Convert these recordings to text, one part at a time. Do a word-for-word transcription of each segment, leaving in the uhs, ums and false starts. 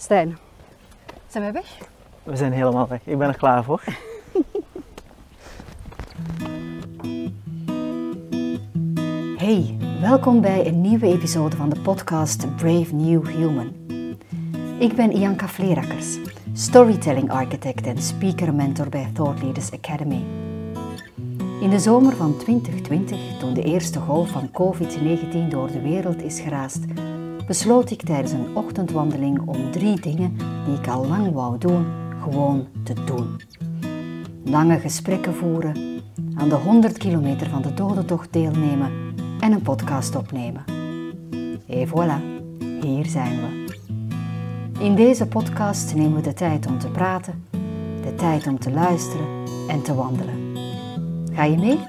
Stijn, zijn wij weg? We zijn helemaal weg. Ik ben er klaar voor. Hey, welkom bij een nieuwe episode van de podcast Brave New Human. Ik ben Ianka Fleerakkers, storytelling architect en speaker mentor bij Thought Leaders Academy. In de zomer van twintig twintig, toen de eerste golf van covid negentien door de wereld is geraast, besloot ik tijdens een ochtendwandeling om drie dingen die ik al lang wou doen, gewoon te doen. Lange gesprekken voeren, aan de honderd kilometer van de dodentocht deelnemen en een podcast opnemen. Et voilà, hier zijn we. In deze podcast nemen we de tijd om te praten, de tijd om te luisteren en te wandelen. Ga je mee?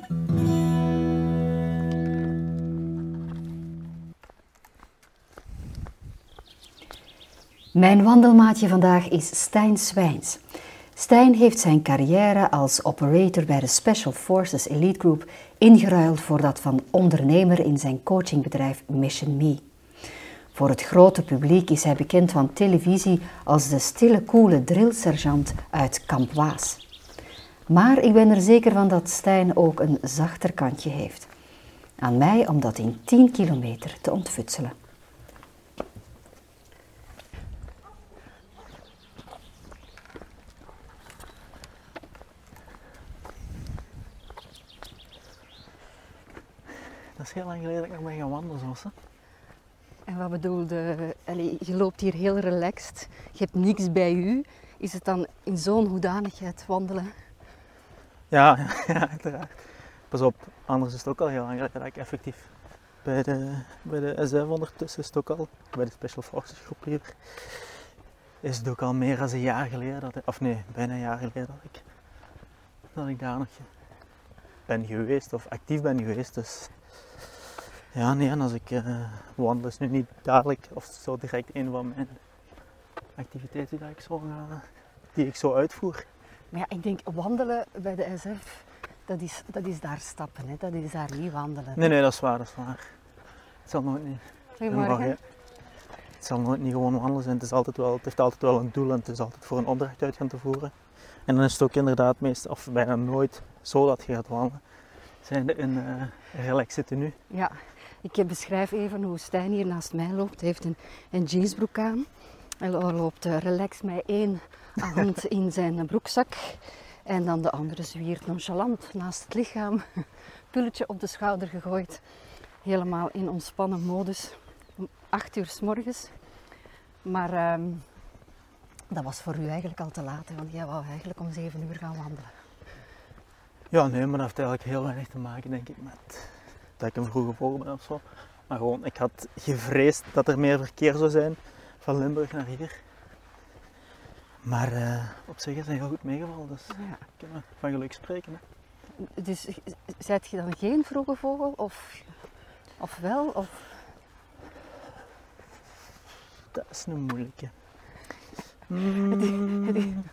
Mijn wandelmaatje vandaag is Stijn Zwijns. Stijn heeft zijn carrière als operator bij de Special Forces Elite Group ingeruild voor dat van ondernemer in zijn coachingbedrijf Mission Me. Voor het grote publiek is hij bekend van televisie als de stille, coole drillsergeant uit Kamp Waas. Maar ik ben er zeker van dat Stijn ook een zachter kantje heeft. Aan mij om dat in tien kilometer te ontfutselen. Dat is heel lang geleden dat ik nog ben gaan wandelen, zoals hè? En wat bedoelde, allee, je loopt hier heel relaxed, je hebt niks bij u. Is het dan in zo'n hoedanigheid wandelen? Ja, ja, uiteraard. Pas op, anders is het ook al heel lang geleden dat ik effectief bij de, bij de S F ondertussen is het ook al, bij de Special Forces groep liever, is het ook al meer dan een jaar geleden, dat, of nee, bijna een jaar geleden dat ik, dat ik daar nog ben geweest of actief ben geweest. Dus ja, nee, en als ik uh, wandel is nu niet dadelijk of zo direct een van mijn activiteiten die ik zo, uh, die ik zo uitvoer. Maar ja, ik denk wandelen bij de S F, dat is, dat is daar stappen, hè? Dat is daar niet wandelen. Nee, nee, dat is waar, dat is waar. Het zal nooit niet. Goedemorgen. Het zal nooit niet gewoon wandelen zijn, het, is altijd wel, het heeft altijd wel een doel en het is altijd voor een opdracht uit gaan te voeren. En dan is het ook inderdaad meestal, of bijna nooit, zo dat je gaat wandelen. Zijn er in uh, relaxe tenue. Ja, ik beschrijf even hoe Stijn hier naast mij loopt. Hij heeft een, een jeansbroek aan. Hij loopt uh, relaxed met één hand in zijn broekzak. En dan de andere zwiert nonchalant naast het lichaam. Pulletje op de schouder gegooid. Helemaal in ontspannen modus. Om acht uur 's morgens. Maar um, dat was voor u eigenlijk al te laat. Hè? Want jij wou eigenlijk om zeven uur gaan wandelen. Ja, nee, maar dat heeft eigenlijk heel weinig te maken, denk ik, met dat ik een vroege vogel ben of zo. Maar gewoon, ik had gevreesd dat er meer verkeer zou zijn van Limburg naar hier. Maar uh, op zich is dat heel goed meegevallen, dus ja. Kunnen we van geluk spreken. Hè. Dus, zijt je dan geen vroege vogel, of, of wel? Of? Dat is een moeilijke. Mm.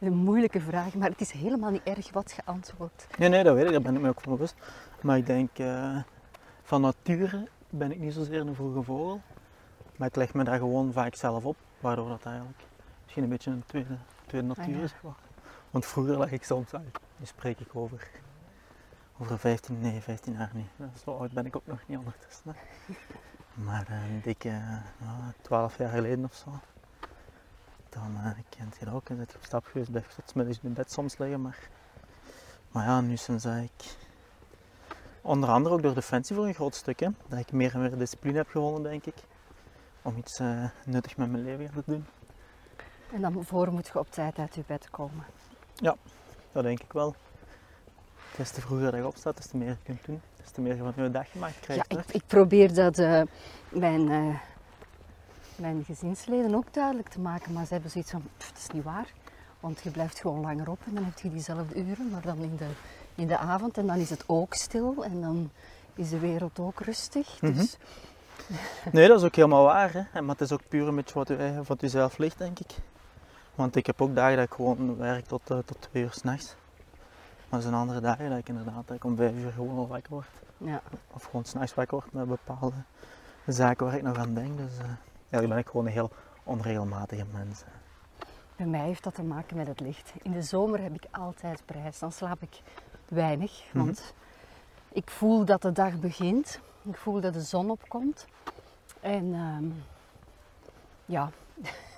Een moeilijke vraag, maar het is helemaal niet erg wat geantwoord. Nee, nee, dat weet ik, daar ben ik me ook van bewust. Maar ik denk, uh, van nature ben ik niet zozeer een vroege vogel. Maar ik leg me daar gewoon vaak zelf op, waardoor dat eigenlijk misschien een beetje een tweede, tweede natuur ah, ja. is. Want vroeger lag ik soms uit. Nu spreek ik over, over vijftien, nee, vijftien jaar niet. Zo oud ben ik ook nog niet ondertussen. Hè. Maar uh, een dikke uh, twaalf jaar geleden of zo. Dan uh, ik ken het hier ook, ik ben op stap geweest, blijf tot middags in bed soms liggen, maar, maar ja, nu sinds dat ik, onder andere ook door Defensie voor een groot stuk, hè, dat ik meer en meer discipline heb gewonnen, denk ik, om iets uh, nuttig met mijn leven te doen. En dan voor moet je op tijd uit je bed komen. Ja, dat denk ik wel. Des te vroeger dat je opstaat, des te meer je kunt doen, des te meer je van je dag gemaakt krijgt. Ja, ik, ik probeer dat uh, mijn... Uh, mijn gezinsleden ook duidelijk te maken, maar ze hebben zoiets van, pff, dat is niet waar, want je blijft gewoon langer op en dan heb je diezelfde uren, maar dan in de, in de avond en dan is het ook stil en dan is de wereld ook rustig. Dus... Mm-hmm. Nee, dat is ook helemaal waar, hè? Maar het is ook puur een beetje wat u, wat u zelf ligt, denk ik. Want ik heb ook dagen dat ik gewoon werk tot, uh, tot twee uur 's nachts, maar er zijn andere dagen dat ik inderdaad dat ik om vijf uur gewoon al wakker word. Ja. Of gewoon 's nachts wakker word met bepaalde zaken waar ik nog aan denk. Dus, uh... Ja, dan ben ik gewoon een heel onregelmatige mensen? Bij mij heeft dat te maken met het licht. In de zomer heb ik altijd prijs. Dan slaap ik weinig, want mm-hmm. ik voel dat de dag begint. Ik voel dat de zon opkomt. En um, ja,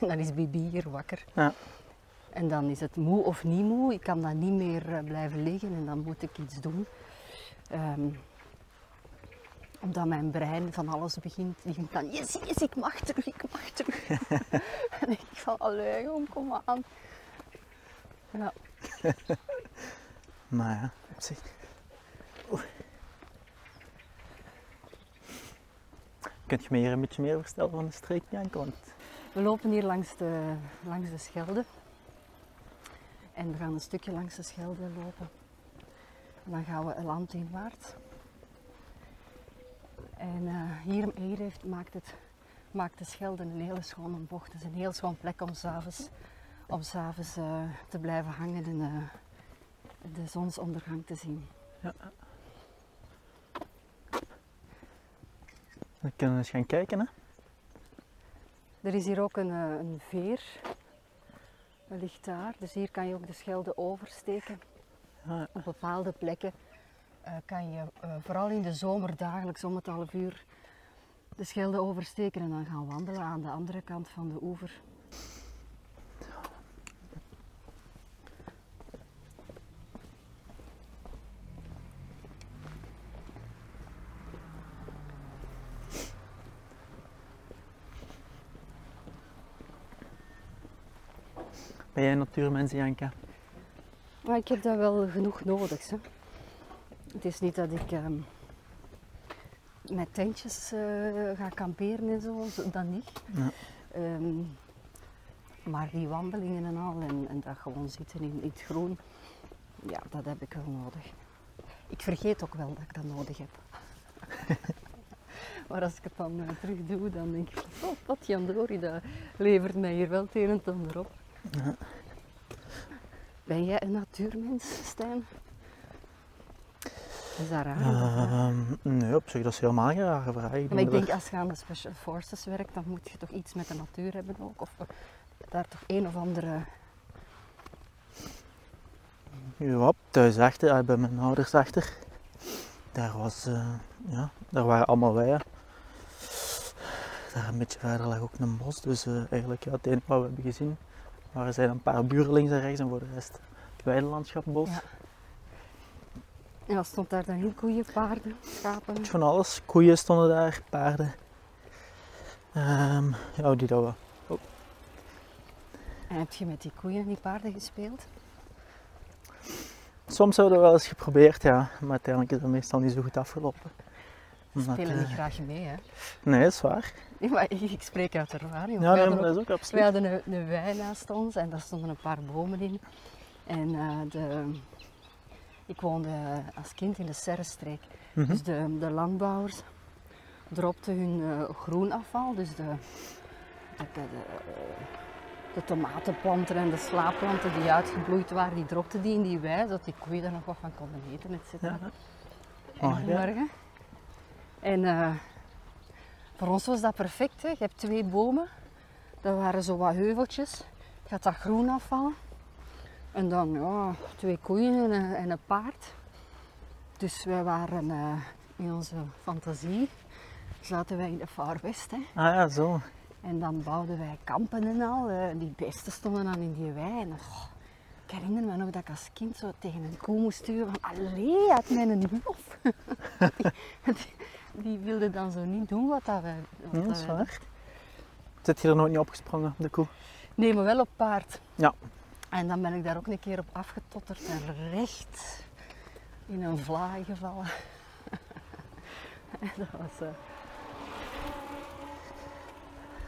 dan is Bibi hier wakker. Ja. En dan is het moe of niet moe. Ik kan dan niet meer blijven liggen en dan moet ik iets doen. Um, Omdat mijn brein van alles begint, die denkt dan, yes, yes, ik mag terug, ik mag terug. En dan denk ik van, allee, kom maar aan. Ja. Maar ja, op zich. Oeh. Kunt je me hier een beetje meer vertellen van de streek die aankomt? We lopen hier langs de, langs de Schelde. En we gaan een stukje langs de Schelde lopen. En dan gaan we landinwaarts. En uh, hier, hier heeft, maakt, het, maakt de Schelde een hele schone bocht. Het is een heel schoon plek om s'avonds, om s'avonds uh, te blijven hangen en uh, de zonsondergang te zien. Ja. Dan kunnen we eens gaan kijken, hè? Er is hier ook een, een veer. Dat ligt daar. Dus hier kan je ook de Schelde oversteken. Ja. Op bepaalde plekken. Uh, kan je uh, vooral in de zomer dagelijks om het half uur de Schelde oversteken en dan gaan wandelen aan de andere kant van de oever. Ben jij een natuurmens, Ianka? Maar ik heb dat wel genoeg nodig, hè. Het is niet dat ik uh, met tentjes uh, ga kamperen en zo, dat niet. Ja. Um, maar die wandelingen en al, en, en dat gewoon zitten in, in het groen, ja, dat heb ik wel nodig. Ik vergeet ook wel dat ik dat nodig heb. Maar als ik het dan uh, terug doe, dan denk ik, oh, wat jandori, dat levert mij hier wel het een en het ander op. Ja. Ben jij een natuurmens, Stijn? Is dat raar? Uh, nee, op zich, dat is helemaal geen rare vraag. Ik maar ik denk, als je aan de Special Forces werkt, dan moet je toch iets met de natuur hebben ook? Of daar toch een of andere... Ja, thuis achter, bij mijn ouders achter. Daar was, uh, ja, daar waren allemaal weien. Daar een beetje verder lag ook een bos, dus uh, eigenlijk ja, het enige wat we hebben gezien, waren zijn een paar buren links en rechts en voor de rest het weidelandschap, bos. Ja. En wat stond daar dan in? Koeien, paarden, schapen? Van alles. Koeien stonden daar, paarden. Um, ja, die dat wel. Oh. En heb je met die koeien en die paarden gespeeld? Soms hebben we dat wel eens geprobeerd, ja. Maar uiteindelijk is dat meestal niet zo goed afgelopen. Ze spelen niet uh... graag mee, hè? Nee, dat is waar. Ja, maar ik spreek uit ervaring. Ja, nee, maar dat is ook absoluut. We hadden een, een wei naast ons en daar stonden een paar bomen in. En uh, de... Ik woonde als kind in de Serre-streek, mm-hmm. dus de, de landbouwers dropten hun uh, groenafval, dus de, de, de, de tomatenplanten en de slaapplanten die uitgebloeid waren, die dropten die in die wei, zodat die koeien er nog wat van konden eten, et cetera. Ja. Oh, ja. En, en uh, voor ons was dat perfect, hè. Je hebt twee bomen, dat waren zo wat heuveltjes, je had dat groenafval. En dan ja, twee koeien en een, en een paard. Dus wij waren uh, in onze fantasie, zaten wij in de Far West. Hè. Ah ja, zo. En dan bouwden wij kampen en al. Uh, die beesten stonden dan in die wei. En, oh, ik herinner me nog dat ik als kind zo tegen een koe moest sturen van allee, uit mijn lof. die, die, die wilde dan zo niet doen wat dat wij wat nee, dat is zit je er nooit niet opgesprongen, de koe? Nee, maar wel op paard. Ja. En dan ben ik daar ook een keer op afgetotterd en recht in een vlaai gevallen. Dat was... Uh...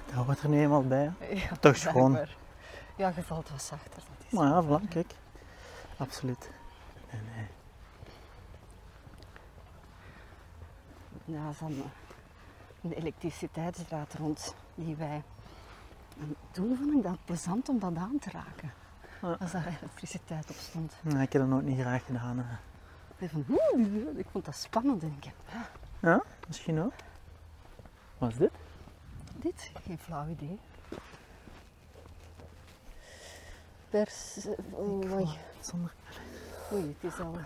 Dat hoort er nu eenmaal bij, hè? Ja, toch schoon. Dankbaar. Ja, je valt wat zachter. Dat is maar ja, vlak, kijk. Absoluut. Nee, nee. Dat was dan uh, de elektriciteitsdraad rond die wij... En toen vond ik dat plezant om dat aan te raken. Als daar elektriciteit op stond. Nee, ik heb dat nooit niet graag gedaan. Hè. Ik, van, oeh, ik vond dat spannend, denk ik. Ja, ja misschien ook. Wat is dit? Dit? Geen flauw idee. pers... Oh, oei. Oei, het is al...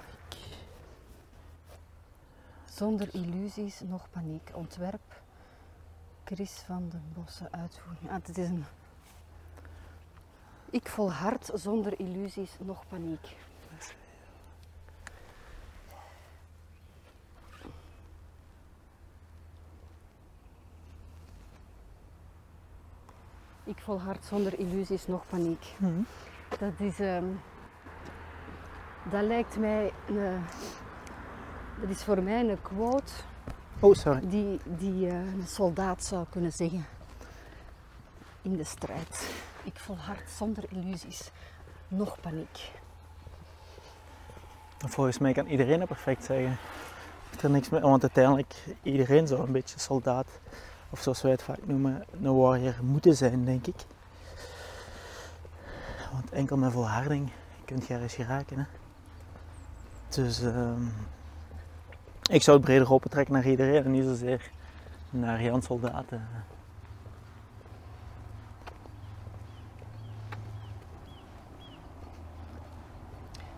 Zonder illusies, nog paniek. Ontwerp, Chris van den Bosse, uitvoering. Ah, het is een... Ik volhard zonder illusies, nog paniek. Ik volhard zonder illusies, nog paniek. Mm-hmm. Dat is... Um, dat lijkt mij... Uh, dat is voor mij een quote... Oh, sorry. ...die, die uh, een soldaat zou kunnen zeggen. In de strijd. Ik volhard zonder illusies, nog paniek. Volgens mij kan iedereen dat perfect zeggen. Ik er niks mee, want uiteindelijk iedereen zou een beetje soldaat... of zoals wij het vaak noemen, een warrior moeten zijn, denk ik. Want enkel met volharding kun je er eens geraken. Hè? Dus uh, ik zou het breder opentrekken naar iedereen en niet zozeer naar Jan soldaten.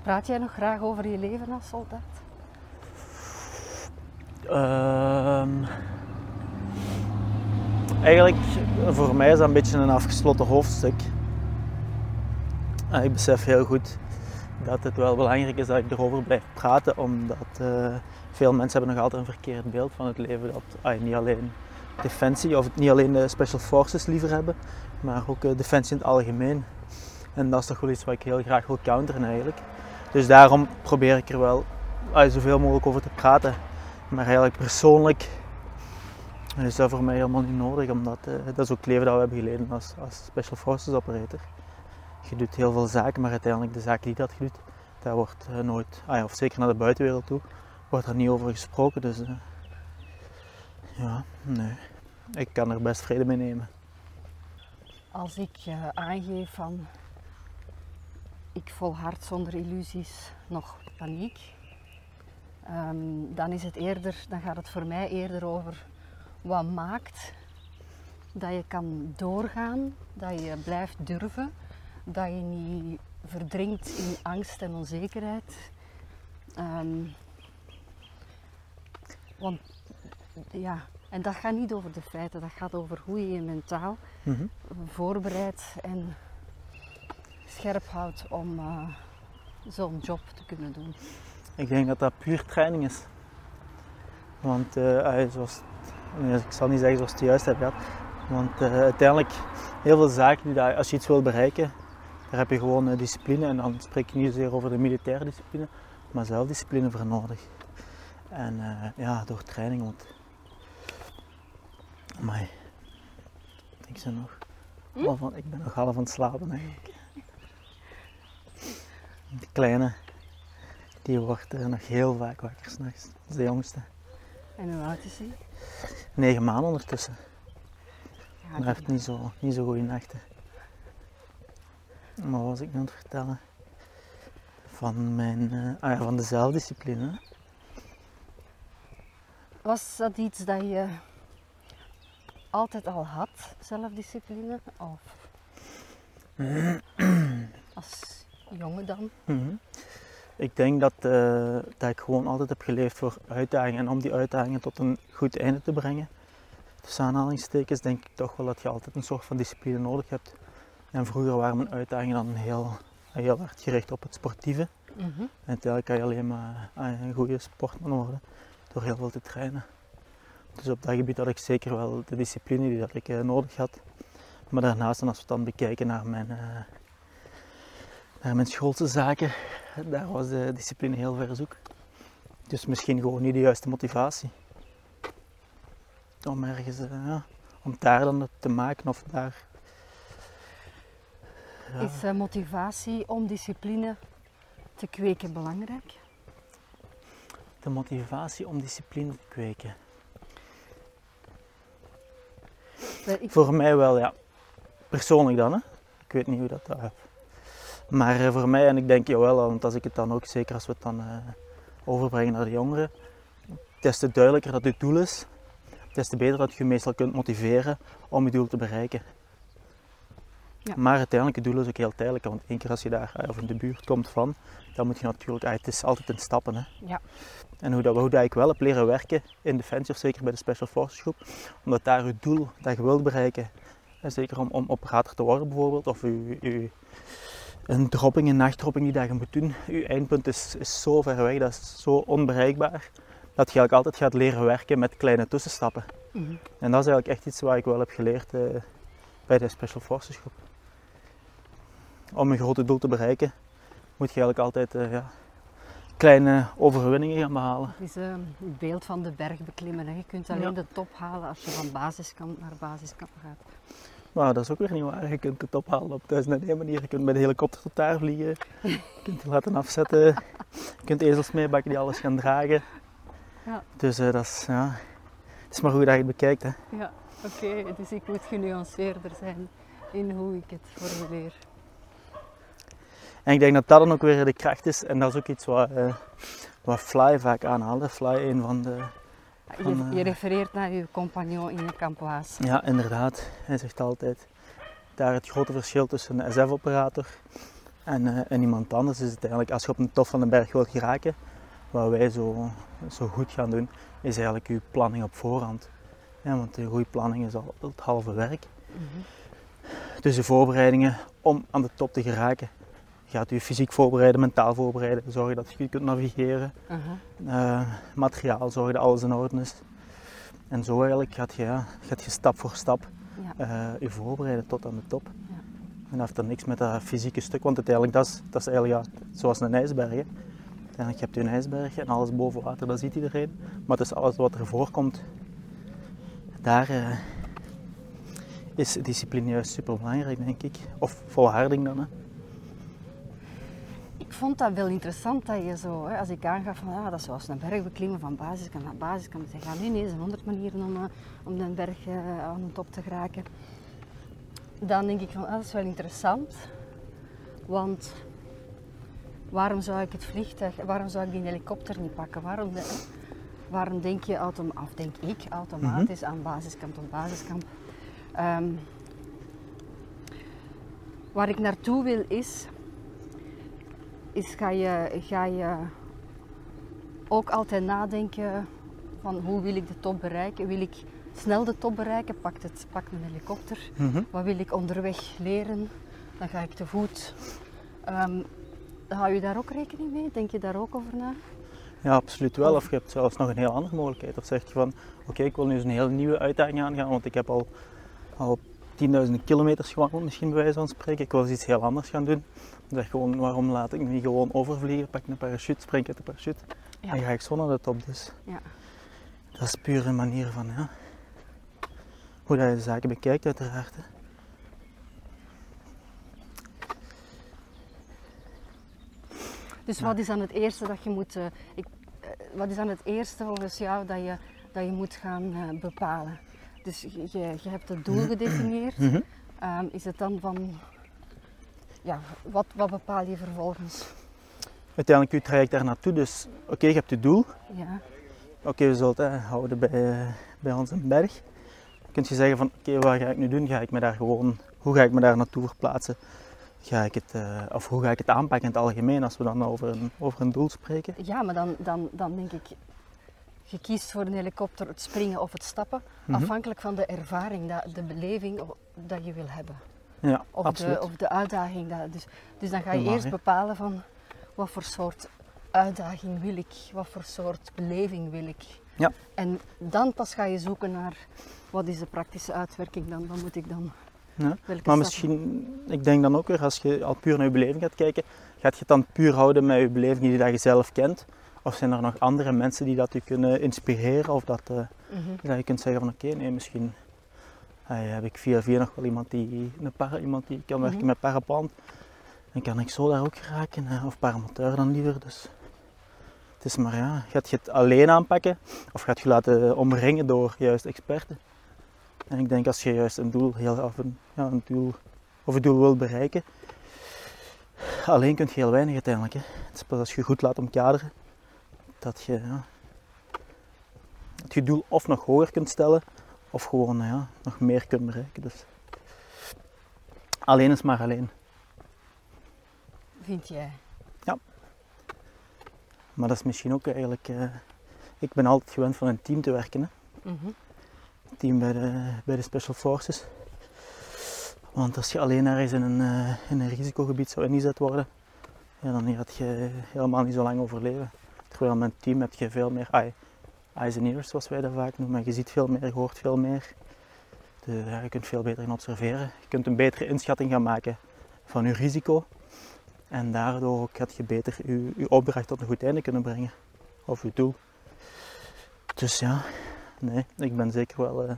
Praat jij nog graag over je leven als soldaat? Ehm... Uh, Eigenlijk, voor mij is dat een beetje een afgesloten hoofdstuk. Ik besef heel goed dat het wel belangrijk is dat ik erover blijf praten, omdat uh, veel mensen hebben nog altijd een verkeerd beeld van het leven. Dat ay, niet alleen defensie, of niet alleen de Special Forces liever hebben, maar ook uh, defensie in het algemeen. En dat is toch wel iets wat ik heel graag wil counteren eigenlijk. Dus daarom probeer ik er wel ay, zoveel mogelijk over te praten. Maar eigenlijk persoonlijk... En dat is dat voor mij helemaal niet nodig, omdat eh, dat is ook het leven dat we hebben geleden als, als Special Forces operator. Je doet heel veel zaken, maar uiteindelijk de zaken die dat je doet, daar wordt eh, nooit, ah ja, of zeker naar de buitenwereld toe, wordt er niet over gesproken. Dus eh, ja, nee, ik kan er best vrede mee nemen. Als ik uh, aangeef van ik volhard zonder illusies, nog paniek, um, dan is het eerder, dan gaat het voor mij eerder over wat maakt dat je kan doorgaan, dat je blijft durven, dat je niet verdrinkt in angst en onzekerheid. Um, want ja, en dat gaat niet over de feiten, dat gaat over hoe je je mentaal mm-hmm. voorbereidt en scherp houdt om uh, zo'n job te kunnen doen. Ik denk dat dat puur training is. Want uh, zoals Nee, ik zal niet zeggen zoals ik het juist heb gehad, want uh, uiteindelijk heel veel zaken, die dat, als je iets wil bereiken, daar heb je gewoon uh, discipline, en dan spreek je niet zozeer over de militaire discipline, maar zelfdiscipline voor nodig. En uh, ja, door training, want... Amai, ik ben nog, hm? van, ik ben nog half aan het slapen eigenlijk. De kleine, die wordt uh, nog heel vaak wakker s'nachts, dat is de jongste. En hoe oud is hij? Negen maanden ondertussen. Ja, maar hij heeft niet zo, niet zo goede nachten. Maar wat was ik nu aan het vertellen? Van mijn, uh, ah ja, van de zelfdiscipline. Was dat iets dat je altijd al had, zelfdiscipline? Of als jongen dan? Mm-hmm. Ik denk dat, uh, dat ik gewoon altijd heb geleefd voor uitdagingen. En om die uitdagingen tot een goed einde te brengen, tussen aanhalingstekens, denk ik toch wel dat je altijd een soort van discipline nodig hebt. En vroeger waren mijn uitdagingen dan heel, heel hard gericht op het sportieve. Mm-hmm. En uiteindelijk kan je alleen maar een goede sportman worden door heel veel te trainen. Dus op dat gebied had ik zeker wel de discipline die dat ik uh, nodig had. Maar daarnaast, en als we dan bekijken naar mijn... Uh, Naar mijn schoolse zaken, daar was de discipline heel ver zoek. Dus misschien gewoon niet de juiste motivatie. Om ergens, ja, om daar dan te maken of daar... Ja. Is uh, motivatie om discipline te kweken belangrijk? De motivatie om discipline te kweken? Ik... Voor mij wel, ja. Persoonlijk dan, hè. Ik weet niet hoe dat... Uh, Maar voor mij, en ik denk jawel, want als ik het dan ook, zeker als we het dan uh, overbrengen naar de jongeren, des te duidelijker dat je doel is, des te beter dat je je meestal kunt motiveren om je doel te bereiken. Ja. Maar uiteindelijk, het doel is ook heel tijdelijk, want één keer als je daar of in de buurt komt van, dan moet je natuurlijk, het is altijd in stappen. Hè. Ja. En hoe, dat, hoe dat ik wel heb leren werken in Defensie, of zeker bij de Special Forces groep, omdat daar je doel dat je wilt bereiken, en zeker om, om operator te worden bijvoorbeeld, of je, je, een dropping, een nachtdropping die dat je moet doen, je eindpunt is, is zo ver weg, dat is zo onbereikbaar, dat je eigenlijk altijd gaat leren werken met kleine tussenstappen. Mm-hmm. En dat is eigenlijk echt iets wat ik wel heb geleerd eh, bij de Special Forces groep. Om een grote doel te bereiken, moet je eigenlijk altijd uh, ja, kleine overwinningen gaan behalen. Het is uh, het beeld van de berg beklimmen. Hè. Je kunt alleen ja. de top halen als je van basiskamp naar basiskamp gaat. Maar dat is ook weer niet waar. Je kunt de top halen op duizend en één manier. Je kunt met de helikopter tot daar vliegen. Je kunt je laten afzetten. Je kunt ezels meebakken die alles gaan dragen. Ja. Dus uh, dat is, ja, het is maar hoe je het bekijkt. Hè. Ja, oké. Okay. Dus ik moet genuanceerder zijn in hoe ik het formuleer. En ik denk dat dat dan ook weer de kracht is. En dat is ook iets wat, uh, wat Fly vaak aanhaalde. Fly, een van de... Van, je, je refereert naar je compagnon in Kamp Waas. Ja, inderdaad. Hij zegt altijd, daar het grote verschil tussen een S F-operator en, uh, en iemand anders is uiteindelijk, als je op een top van de berg wilt geraken, wat wij zo, zo goed gaan doen, is eigenlijk je planning op voorhand. Ja, want een goede planning is al het halve werk. Mm-hmm. Dus de voorbereidingen om aan de top te geraken. Je gaat je fysiek voorbereiden, mentaal voorbereiden, zorgen dat je goed kunt navigeren, uh-huh. uh, materiaal, zorgen dat alles in orde is. En zo eigenlijk gaat je, ja, gaat je stap voor stap ja. uh, je voorbereiden tot aan de top. Ja. En dat heeft dan niks met dat fysieke stuk, want uiteindelijk dat is, dat is eigenlijk ja, zoals een ijsberg. Hè. Uiteindelijk heb je een ijsberg en alles boven water, dat ziet iedereen. Maar het is alles wat ervoor komt, daar uh, is discipline juist super belangrijk, denk ik. Of volharding dan. Hè. Ik vond dat wel interessant dat je zo, hè, als ik aangaf van ah, dat is zoals een berg beklimmen van basiskamp naar basiskamp, dan zeg je, nee, nee, er zijn honderd manieren om, uh, om de berg uh, aan de top te geraken. Dan denk ik van ah, dat is wel interessant, want waarom zou ik het vliegtuig, waarom zou ik die helikopter niet pakken? Waarom, de, waarom denk je autom, of denk ik automatisch mm-hmm. aan basiskamp tot basiskamp? Um, waar ik naartoe wil is. is ga je, ga je ook altijd nadenken van hoe wil ik de top bereiken? Wil ik snel de top bereiken? Pak, het, pak een helikopter. Mm-hmm. Wat wil ik onderweg leren? Dan ga ik te voet. Um, hou je daar ook rekening mee? Denk je daar ook over na? Ja, absoluut wel. Of je hebt zelfs nog een heel andere mogelijkheid. Of zeg je van, oké, okay, ik wil nu eens een heel nieuwe uitdaging aangaan, want ik heb al, al tienduizenden kilometers gewandeld, misschien bij wijze van spreken. Ik wil eens iets heel anders gaan doen. Dan zeg gewoon, waarom laat ik niet gewoon overvliegen, pak een parachute, spring uit de parachute ja. en ga ik zo naar de top. Dus ja. dat is puur een manier van ja, hoe dat je de zaken bekijkt uiteraard. Hè. Dus ja. wat is dan het eerste dat je moet, uh, ik, uh, wat is dan het eerste volgens jou dat je, dat je moet gaan uh, bepalen? Dus je, je hebt het doel gedefinieerd, mm-hmm. um, is het dan van... Ja, wat, wat bepaal je vervolgens? Uiteindelijk je traject daar naartoe, dus oké, okay, je hebt je doel. Ja. Oké, okay, we zullen het hè, houden bij, bij ons in berg. Dan kun je zeggen van oké, okay, wat ga ik nu doen? Ga ik me daar gewoon, hoe ga ik me daar naartoe verplaatsen? Ga ik het, uh, of hoe ga ik het aanpakken in het algemeen als we dan over een, over een doel spreken? Ja, maar dan, dan, dan denk ik, je kiest voor een helikopter, het springen of het stappen, mm-hmm. afhankelijk van de ervaring, dat, de beleving dat je wil hebben. Ja, of, de, of de uitdaging. Dat, dus, dus dan ga je Normaal, eerst he? bepalen van wat voor soort uitdaging wil ik, wat voor soort beleving wil ik. Ja. En dan pas ga je zoeken naar wat is de praktische uitwerking dan, wat moet ik dan, ja. welke Maar misschien, ik denk dan ook weer, als je al puur naar je beleving gaat kijken, gaat je het dan puur houden met je beleving die dat je zelf kent? Of zijn er nog andere mensen die dat je kunnen inspireren? Of dat, uh, mm-hmm. dat je kunt zeggen van oké, okay, nee, misschien... Hey, heb ik via via nog wel iemand die, een para, iemand die kan werken mm-hmm. met paraplant. Dan kan ik zo daar ook geraken, hè? Of paramoteur dan liever. Dus het is maar ja, gaat je het alleen aanpakken of gaat je laten omringen door juist experten? En ik denk als je juist een doel, heel, of een, ja, een doel, of een doel wilt bereiken, alleen kun je heel weinig uiteindelijk. Hè? Het is pas als je goed laat omkaderen, dat je ja, dat je doel of nog hoger kunt stellen. Of gewoon ja, nog meer kunnen bereiken. Dus. Alleen is maar alleen. Vind jij? Ja. Maar dat is misschien ook eigenlijk... Uh, ik ben altijd gewend van een team te werken. Hè. Mm-hmm. Team bij de, bij de Special Forces. Want als je alleen ergens in een, uh, in een risicogebied zou ingezet worden, ja, dan had je helemaal niet zo lang overleven. Terwijl met een team heb je veel meer eye, eyes and ears, zoals wij dat vaak noemen. Je ziet veel meer, je hoort veel meer. Dus, ja, je kunt veel beter gaan observeren. Je kunt een betere inschatting gaan maken van je risico. En daardoor gaat je beter je, je opdracht tot een goed einde kunnen brengen. Of je doel. Dus ja, nee, ik ben zeker wel uh,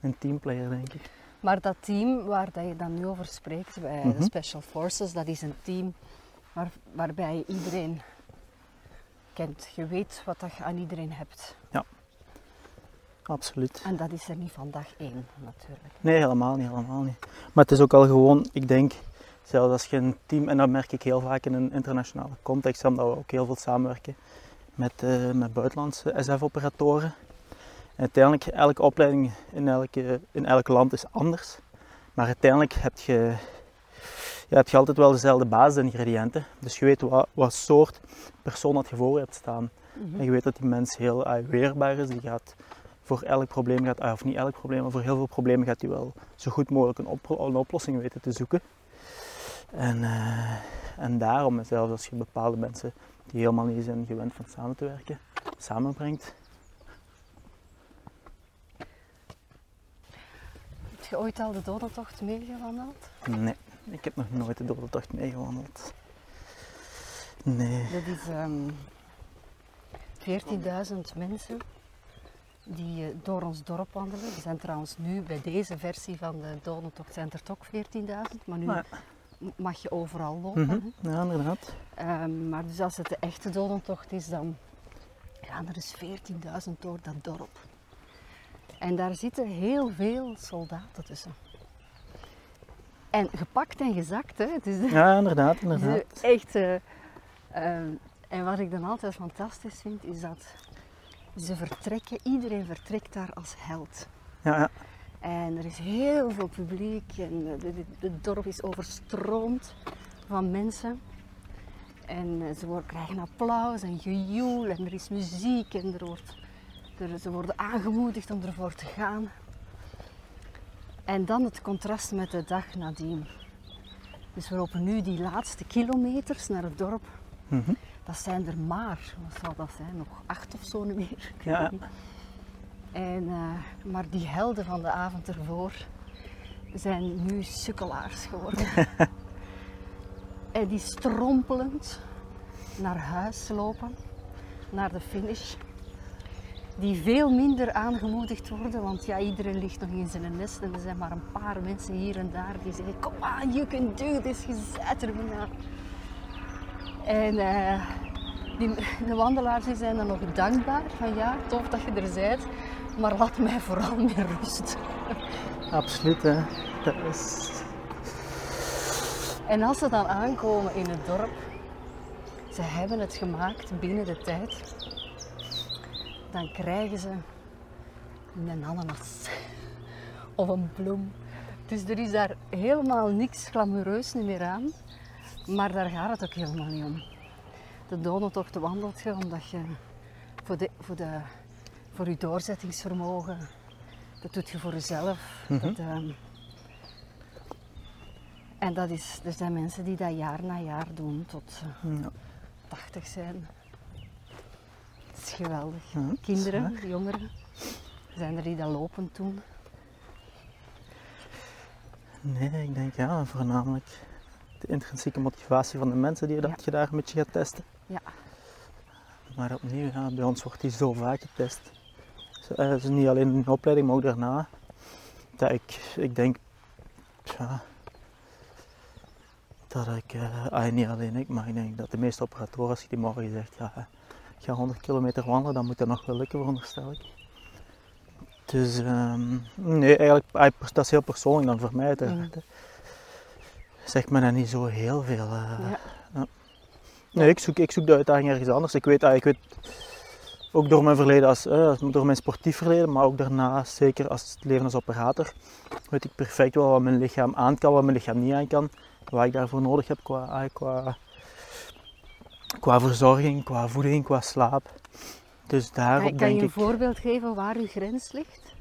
een teamplayer, denk ik. Maar dat team waar dat je dan nu over spreekt, bij mm-hmm. de Special Forces, dat is een team waar, waarbij je iedereen kent. Je weet wat je aan iedereen hebt. Ja, absoluut. En dat is er niet van dag één, natuurlijk. Nee, helemaal niet, helemaal niet. Maar het is ook al gewoon, ik denk, zelfs als je een team, en dat merk ik heel vaak in een internationale context, omdat we ook heel veel samenwerken met, uh, met buitenlandse S F-operatoren. En uiteindelijk, elke opleiding in, elke, in elk land is anders. Maar uiteindelijk heb je, ja, heb je altijd wel dezelfde basisingrediënten. Dus je weet wat, wat soort persoon dat je voor je hebt staan. Mm-hmm. En je weet dat die mens heel uh, weerbaar is. Die gaat voor elk probleem, gaat, uh, of niet elk probleem, maar voor heel veel problemen gaat hij wel zo goed mogelijk een, op, een oplossing weten te zoeken. En, uh, en daarom, zelfs als je bepaalde mensen die helemaal niet zijn gewend van samen te werken, samenbrengt. Heb je ooit al de dodentocht meegewandeld? Nee, ik heb nog nooit de dodentocht meegewandeld. Nee. Dat is um, veertienduizend mensen die door ons dorp wandelen. Er zijn trouwens nu bij deze versie van de dodentocht zijn er toch veertienduizend, maar nu ja. mag je overal lopen. Mm-hmm. Ja, inderdaad. Um, maar dus als het de echte dodentocht is, dan gaan er eens veertienduizend door dat dorp. En daar zitten heel veel soldaten tussen. En gepakt en gezakt, hè? Het is ja, inderdaad, inderdaad. Het is echt, uh, uh, en wat ik dan altijd fantastisch vind, is dat ze vertrekken, iedereen vertrekt daar als held. Ja, ja. En er is heel veel publiek en het dorp is overstroomd van mensen. En ze worden, krijgen applaus en gejoel en er is muziek en er wordt... Ze worden aangemoedigd om ervoor te gaan. En dan het contrast met de dag nadien. Dus we lopen nu die laatste kilometers naar het dorp. Mm-hmm. Dat zijn er maar, wat zal dat zijn, nog acht of zo niet meer. Ja. En, uh, maar die helden van de avond ervoor zijn nu sukkelaars geworden. En die strompelend naar huis lopen, naar de finish. Die veel minder aangemoedigd worden, want ja, iedereen ligt nog in zijn nest en er zijn maar een paar mensen hier en daar die zeggen, kom aan, you can do this, je bent er bijna. En uh, die, de wandelaars die zijn dan nog dankbaar, van ja, tof dat je er bent, maar laat mij vooral meer rust. Absoluut, hè. Dat is... En als ze dan aankomen in het dorp, ze hebben het gemaakt binnen de tijd. Dan krijgen ze een ananas of een bloem. Dus er is daar helemaal niks glamoureus niet meer aan. Maar daar gaat het ook helemaal niet om. De dodentocht wandelt je omdat je voor, de, voor, de, voor je doorzettingsvermogen, dat doet je voor jezelf. Mm-hmm. Dat, um, en dat is, er zijn mensen die dat jaar na jaar doen tot uh, ja. tachtig zijn. Het is geweldig. Ja, kinderen, is jongeren, zijn er die dat lopen toen? Nee, ik denk ja, voornamelijk de intrinsieke motivatie van de mensen die ja. dat je daar een beetje gaat testen. Ja. Maar opnieuw, ja, bij ons wordt die zo vaak getest. Dus uh, niet alleen in de opleiding, maar ook daarna. Dat ik, ik denk, ja, dat ik, uh, ah, niet alleen ik, maar ik denk dat de meeste operatoren, als je die morgen zegt, ja. Ik ga honderd kilometer wandelen, dan moet dat nog wel lukken, veronderstel ik. Dus, um, nee, eigenlijk, dat is heel persoonlijk dan voor mij uiteraard. Mm. Zegt me dat niet zo heel veel. Uh, ja. uh. Nee, ik zoek, ik zoek de uitdaging ergens anders. Ik weet, uh, ik weet Ook door mijn verleden, als, uh, door mijn sportief verleden, maar ook daarna, zeker als leren als operator, weet ik perfect wel wat mijn lichaam aan kan, wat mijn lichaam niet aan kan. Wat ik daarvoor nodig heb qua, qua, qua verzorging, qua voeding, qua slaap. Dus daarop denk ik... Kan je een voorbeeld geven waar uw grens ligt?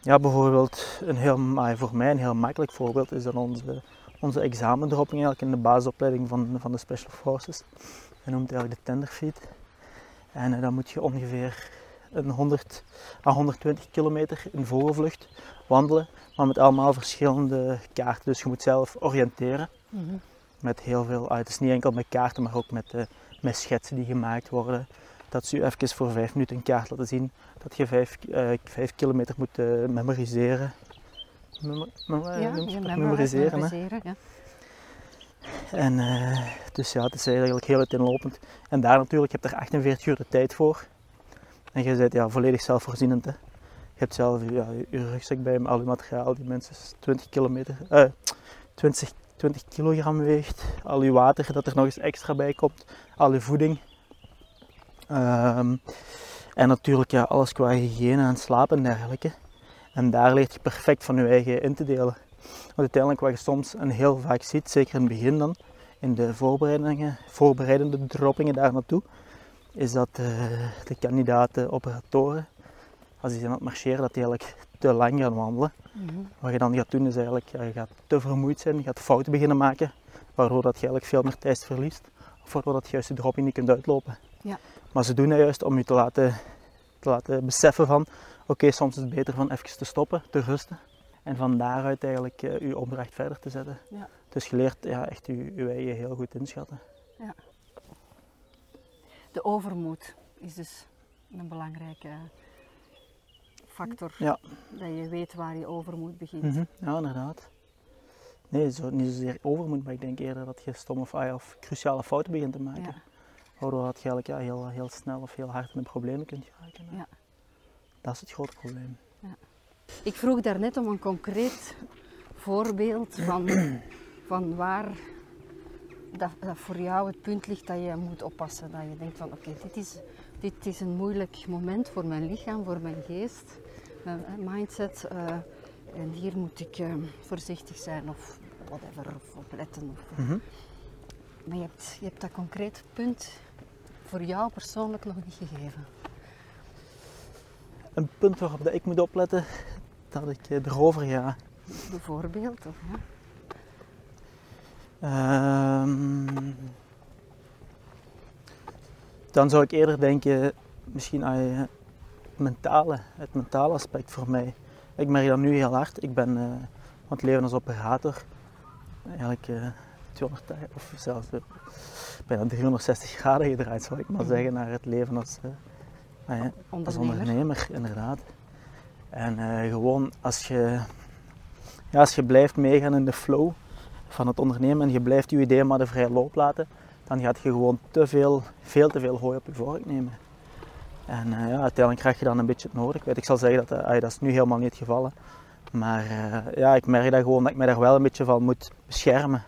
Ja, bijvoorbeeld, een heel, voor mij een heel makkelijk voorbeeld is dan onze, onze examendropping eigenlijk in de basisopleiding van, van de Special Forces. Dat noemt eigenlijk de tenderfeet. En uh, dan moet je ongeveer een honderd à honderdtwintig kilometer in vogelvlucht wandelen, maar met allemaal verschillende kaarten. Dus je moet zelf oriënteren. Mm-hmm. Met heel veel, uh, het is niet enkel met kaarten, maar ook met, uh, met schetsen die gemaakt worden. Dat ze je even voor vijf minuten een kaart laten zien. Dat je vijf, uh, vijf kilometer moet uh, memoriseren. Memo- mem- ja, je memoriseren. memoriseren ja. En uh, dus ja, het is eigenlijk heel uiteenlopend. En daar natuurlijk, je hebt er achtenveertig uur de tijd voor. En je bent ja, volledig zelfvoorzienend. Hè. Je hebt zelf ja, je rugzak bij hem, al je materiaal, die mensen twintig, kilometer, uh, twintig, twintig kilogram weegt. Al je water dat er nog eens extra bij komt. Al je voeding. Um, en natuurlijk ja, alles qua hygiëne en slaap en dergelijke. En daar leert je perfect van je eigen in te delen. Want uiteindelijk wat je soms en heel vaak ziet, zeker in het begin dan, in de voorbereidingen, voorbereidende droppingen daar naartoe, is dat uh, de kandidaten operatoren, als die zijn aan het marcheren, dat die eigenlijk te lang gaan wandelen. Mm-hmm. Wat je dan gaat doen is eigenlijk, ja, je gaat te vermoeid zijn, je gaat fouten beginnen maken, waardoor dat je eigenlijk veel meer tijd verliest, of waardoor dat je juist de dropping niet kunt uitlopen. Ja. Maar ze doen dat juist om je te laten, te laten beseffen van, oké, okay, soms is het beter van even te stoppen, te rusten. En van daaruit eigenlijk uh, je opdracht verder te zetten. Ja. Dus je leert ja, echt je, je eigen heel goed inschatten. Ja. De overmoed is dus een belangrijke factor. Ja. Dat je weet waar je overmoed begint. Mm-hmm. Ja, inderdaad. Nee, zo, niet zozeer overmoed, maar ik denk eerder dat je stom of, of cruciale fouten begint te maken. Ja. Waardoor dat je eigenlijk ja, heel, heel snel of heel hard in de problemen kunt geraken. Ja. Dat is het grote probleem. Ja. Ik vroeg daarnet om een concreet voorbeeld van, van waar dat, dat voor jou het punt ligt dat je moet oppassen. Dat je denkt van oké, okay, dit, is, dit is een moeilijk moment voor mijn lichaam, voor mijn geest, mijn mindset. Uh, en hier moet ik uh, voorzichtig zijn of whatever, of opletten. Of, mm-hmm. Maar je hebt, je hebt dat concreet punt voor jou persoonlijk nog niet gegeven. Een punt waarop ik moet opletten, dat ik erover ga. Bijvoorbeeld, of ja? Um, dan zou ik eerder denken, misschien aan het mentale, het mentale aspect voor mij. Ik merk dat nu heel hard. Ik ben uh, aan het leven als operator, eigenlijk uh, tweehonderdtachtig of zelfs uh, bijna driehonderdzestig graden gedraaid, zou ik maar zeggen, naar het leven als... Uh, Ah ja, als ondernemer, inderdaad. En uh, gewoon als je, ja, als je blijft meegaan in de flow van het ondernemen en je blijft je ideeën maar de vrije loop laten, dan gaat je gewoon te veel, veel te veel hooi op je vork nemen. En uh, ja, uiteindelijk krijg je dan een beetje het nodig. Ik, weet, ik zal zeggen dat uh, ay, dat is nu helemaal niet het geval. Hè. Maar uh, ja, ik merk dat gewoon dat ik mij daar wel een beetje van moet beschermen.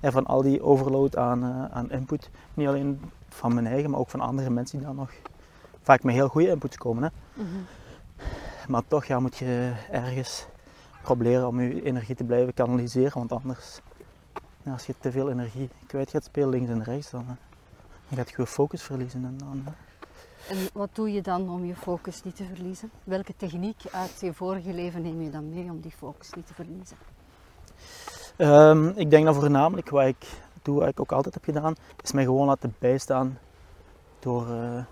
En van al die overload aan, uh, aan input. Niet alleen van mijn eigen, maar ook van andere mensen die dan nog... Vaak met heel goede inputs komen. Hè? Mm-hmm. Maar toch ja, moet je ergens proberen om je energie te blijven kanaliseren. Want anders, ja, als je te veel energie kwijt gaat spelen links en rechts, dan, hè, dan gaat je je focus verliezen. En, dan, hè. En wat doe je dan om je focus niet te verliezen? Welke techniek uit je vorige leven neem je dan mee om die focus niet te verliezen? Um, ik denk dat voornamelijk wat ik doe, wat ik ook altijd heb gedaan, is mij gewoon laten bijstaan door... Uh,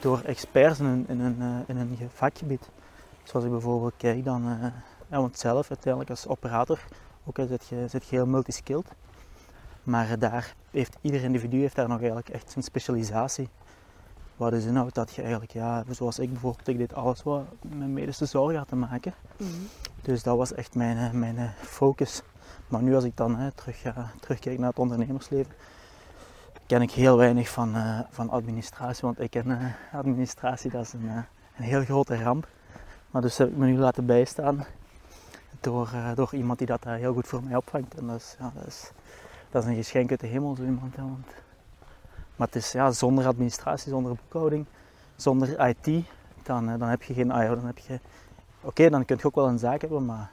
door experts in een, in, een, in een vakgebied. Zoals ik bijvoorbeeld kijk dan, uh, ja, want zelf uiteindelijk als operator, ook al zit je, zit je heel multiskilled, maar daar heeft ieder individu heeft daar nog eigenlijk echt zijn specialisatie. Wat dus inhoudt dat je eigenlijk, ja, zoals ik bijvoorbeeld, ik deed alles wat met medische zorg had te maken. Mm-hmm. Dus dat was echt mijn, mijn focus. Maar nu als ik dan hè, terug, uh, terugkijk naar het ondernemersleven, ken ik heel weinig van, uh, van administratie, want ik ken uh, administratie, dat is een, uh, een heel grote ramp. Maar dus heb ik me nu laten bijstaan door, uh, door iemand die dat uh, heel goed voor mij opvangt. En dat is, ja, dat is, dat is een geschenk uit de hemel, zo iemand. Hè, want Maar het is ja, zonder administratie, zonder boekhouding, zonder I T, dan, dan heb je geen I O. Dan heb je... Oké, okay, dan kun je ook wel een zaak hebben, maar...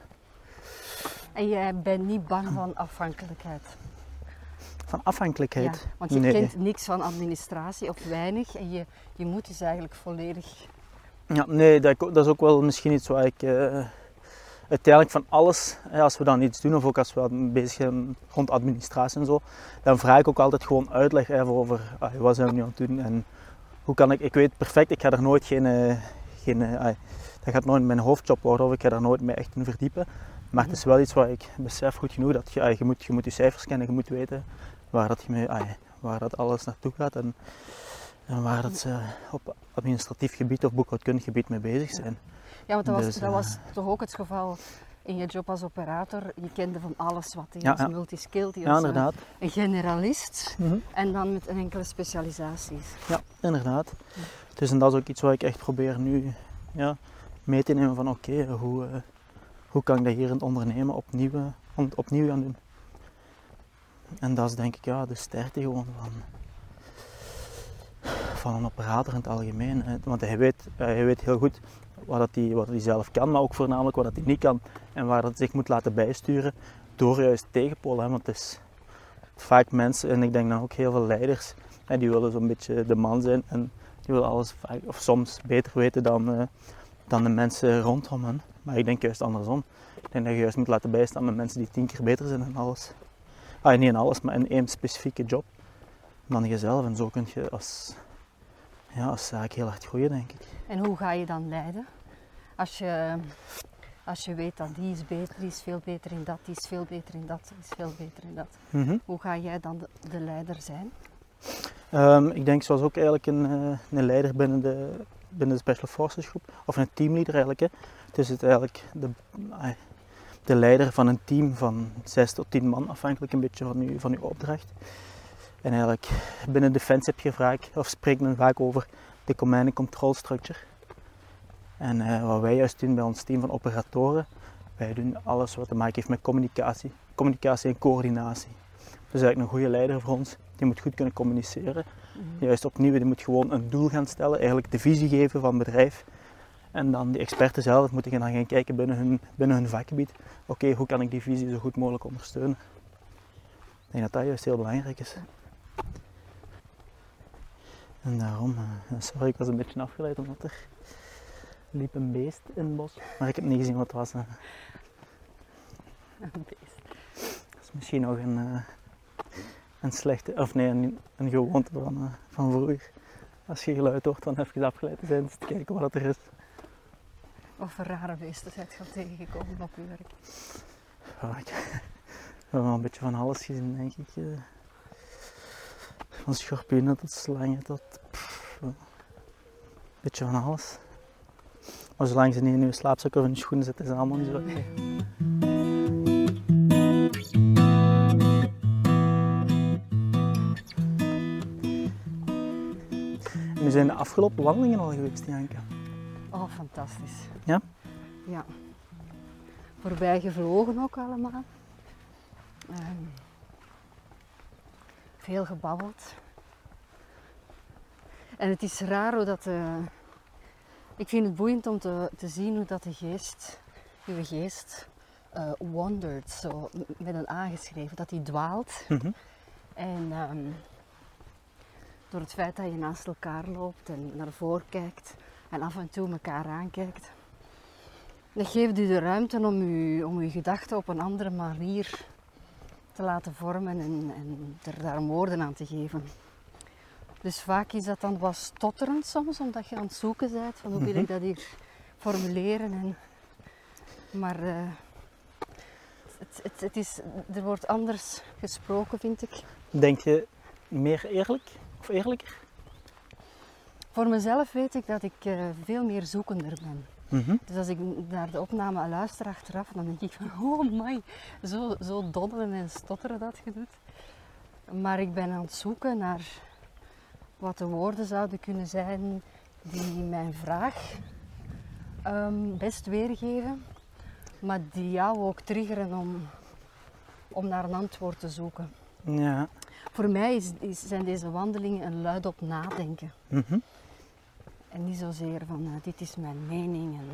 En jij bent niet bang van afhankelijkheid? Van afhankelijkheid? Ja, want je nee. kent niks van administratie, of weinig, en je, je moet dus eigenlijk volledig... Ja, nee, dat, dat is ook wel misschien iets waar ik... Uh, uiteindelijk van alles, als we dan iets doen, of ook als we bezig zijn rond administratie en zo, dan vraag ik ook altijd gewoon uitleg even over ah, wat zijn we nu aan het doen en hoe kan ik, ik weet perfect, ik ga er nooit geen, geen ah, dat gaat nooit mijn hoofdjob worden of ik ga daar nooit mee echt in verdiepen, maar het is wel iets waar ik besef goed genoeg, dat je, ah, je, moet, je moet je cijfers kennen, je moet weten waar dat, je mee, ah, waar dat alles naartoe gaat en, en waar dat ze op administratief gebied of boekhoudkundig gebied mee bezig zijn. Ja, want dat was, dus, dat was toch ook het geval in je job als operator. Je kende van alles wat. Je ja, was ja. multiskilled, je ja, was inderdaad. een generalist mm-hmm. en dan met een enkele specialisaties. Ja, inderdaad. Ja. Dus en dat is ook iets waar ik echt probeer nu ja, mee te nemen van oké, okay, hoe, uh, hoe kan ik dat hier in het ondernemen opnieuw, on, opnieuw gaan doen. En dat is denk ik ja, de sterkte gewoon van... van een operator in het algemeen. Want hij weet, hij weet heel goed wat hij, wat hij zelf kan, maar ook voornamelijk wat hij niet kan en waar hij zich moet laten bijsturen door juist tegenpolen. Want het is vaak mensen, en ik denk dan ook heel veel leiders, die willen zo'n beetje de man zijn en die willen alles vaak, of soms beter weten dan, dan de mensen rondom hen. Maar ik denk juist andersom. Ik denk dat je juist moet laten bijstaan met mensen die tien keer beter zijn in alles. Ah, niet in alles, maar in één specifieke job dan jezelf. En zo kun je als... Ja, dat is eigenlijk heel hard groeien, denk ik. En hoe ga je dan leiden? Als je, als je weet dat die is beter, die is veel beter in dat, die is veel beter in dat, die is veel beter in dat. Mm-hmm. Hoe ga jij dan de, de leider zijn? Um, ik denk zoals ook eigenlijk een, een leider binnen de, binnen de Special Forces groep, of een teamleader eigenlijk. Hè. Het is het eigenlijk de, de leider van een team van zes tot tien man, afhankelijk een beetje van je, van je opdracht. En eigenlijk binnen Defensie heb je vaak, of spreekt men vaak over de Command and Control Structure. En uh, wat wij juist doen bij ons team van operatoren, wij doen alles wat te maken heeft met communicatie, communicatie en coördinatie. Dus eigenlijk een goede leider voor ons, die moet goed kunnen communiceren. Mm-hmm. Juist opnieuw, die moet gewoon een doel gaan stellen, eigenlijk de visie geven van het bedrijf. En dan die experten zelf moeten gaan, gaan kijken binnen hun, binnen hun vakgebied. Oké, okay, hoe kan ik die visie zo goed mogelijk ondersteunen? Ik denk dat dat juist heel belangrijk is. En daarom, sorry, ik was een beetje afgeleid omdat er liep een beest in het bos, maar ik heb niet gezien wat het was. Een beest. Dat is misschien nog een, een slechte, of nee, een, een gewoonte van, van vroeger. Als je geluid hoort, dan even afgeleid te zijn, dus te kijken wat er is. Wat voor rare beesten zijn je tegengekomen op je werk? Ja, ik, we hebben wel een beetje van alles gezien, denk ik. Van schorpioenen tot slangen tot pff, een beetje van alles. Maar zolang ze niet in hun slaapzak of in hun schoenen zitten, is het allemaal niet zo. En we zijn de afgelopen wandelingen al geweest, Ianka. Oh, fantastisch. Ja? Ja. Voorbij gevlogen ook allemaal. Um. Veel gebabbeld. En het is raar hoe dat... Uh, ik vind het boeiend om te, te zien hoe dat de geest, uw geest, uh, wandert, zo met een aangeschreven, dat hij dwaalt. Mm-hmm. En um, door het feit dat je naast elkaar loopt en naar voren kijkt en af en toe elkaar aankijkt, dat geeft u de ruimte om uw, om uw gedachten op een andere manier te laten vormen en, en er daar woorden aan te geven. Dus vaak is dat dan wat stotterend soms, omdat je aan het zoeken bent van hoe wil ik dat hier formuleren. En, maar uh, het, het, het is, er wordt anders gesproken, vind ik. Denk je meer eerlijk of eerlijker? Voor mezelf weet ik dat ik uh, veel meer zoekender ben. Mm-hmm. Dus als ik naar de opname luister achteraf, dan denk ik van oh my, zo, zo doddelen en stotteren dat je doet. Maar ik ben aan het zoeken naar wat de woorden zouden kunnen zijn die mijn vraag um, best weergeven, maar die jou ook triggeren om, om naar een antwoord te zoeken. Ja. Voor mij is, is, zijn deze wandelingen een luidop nadenken. Mm-hmm. En niet zozeer van uh, dit is mijn mening en,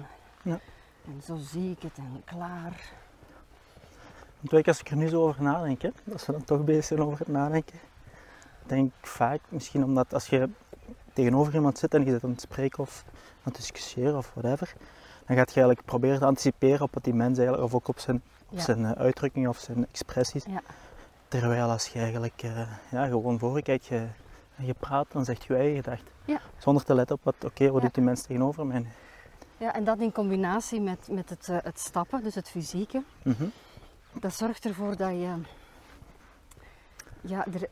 ja. en zo zie ik het en klaar. Want als ik er nu zo over nadenk, hè, als we dan toch bezig zijn over het nadenken, denk ik vaak misschien omdat als je tegenover iemand zit en je zit aan het spreken of aan het discussiëren of whatever, dan gaat je eigenlijk proberen te anticiperen op wat die mens eigenlijk, of ook op zijn, op ja. zijn uitdrukkingen of zijn expressies. Ja. Terwijl als je eigenlijk uh, ja, gewoon voor je kijkt je, en je praat, dan zegt je je eigen gedachte. Ja. Zonder te letten op wat, oké, okay, wat ja. doet die mens tegenover mij? Ja, en dat in combinatie met, met het, uh, het stappen, dus het fysieke. Mm-hmm. Dat zorgt ervoor dat je... Ja, er,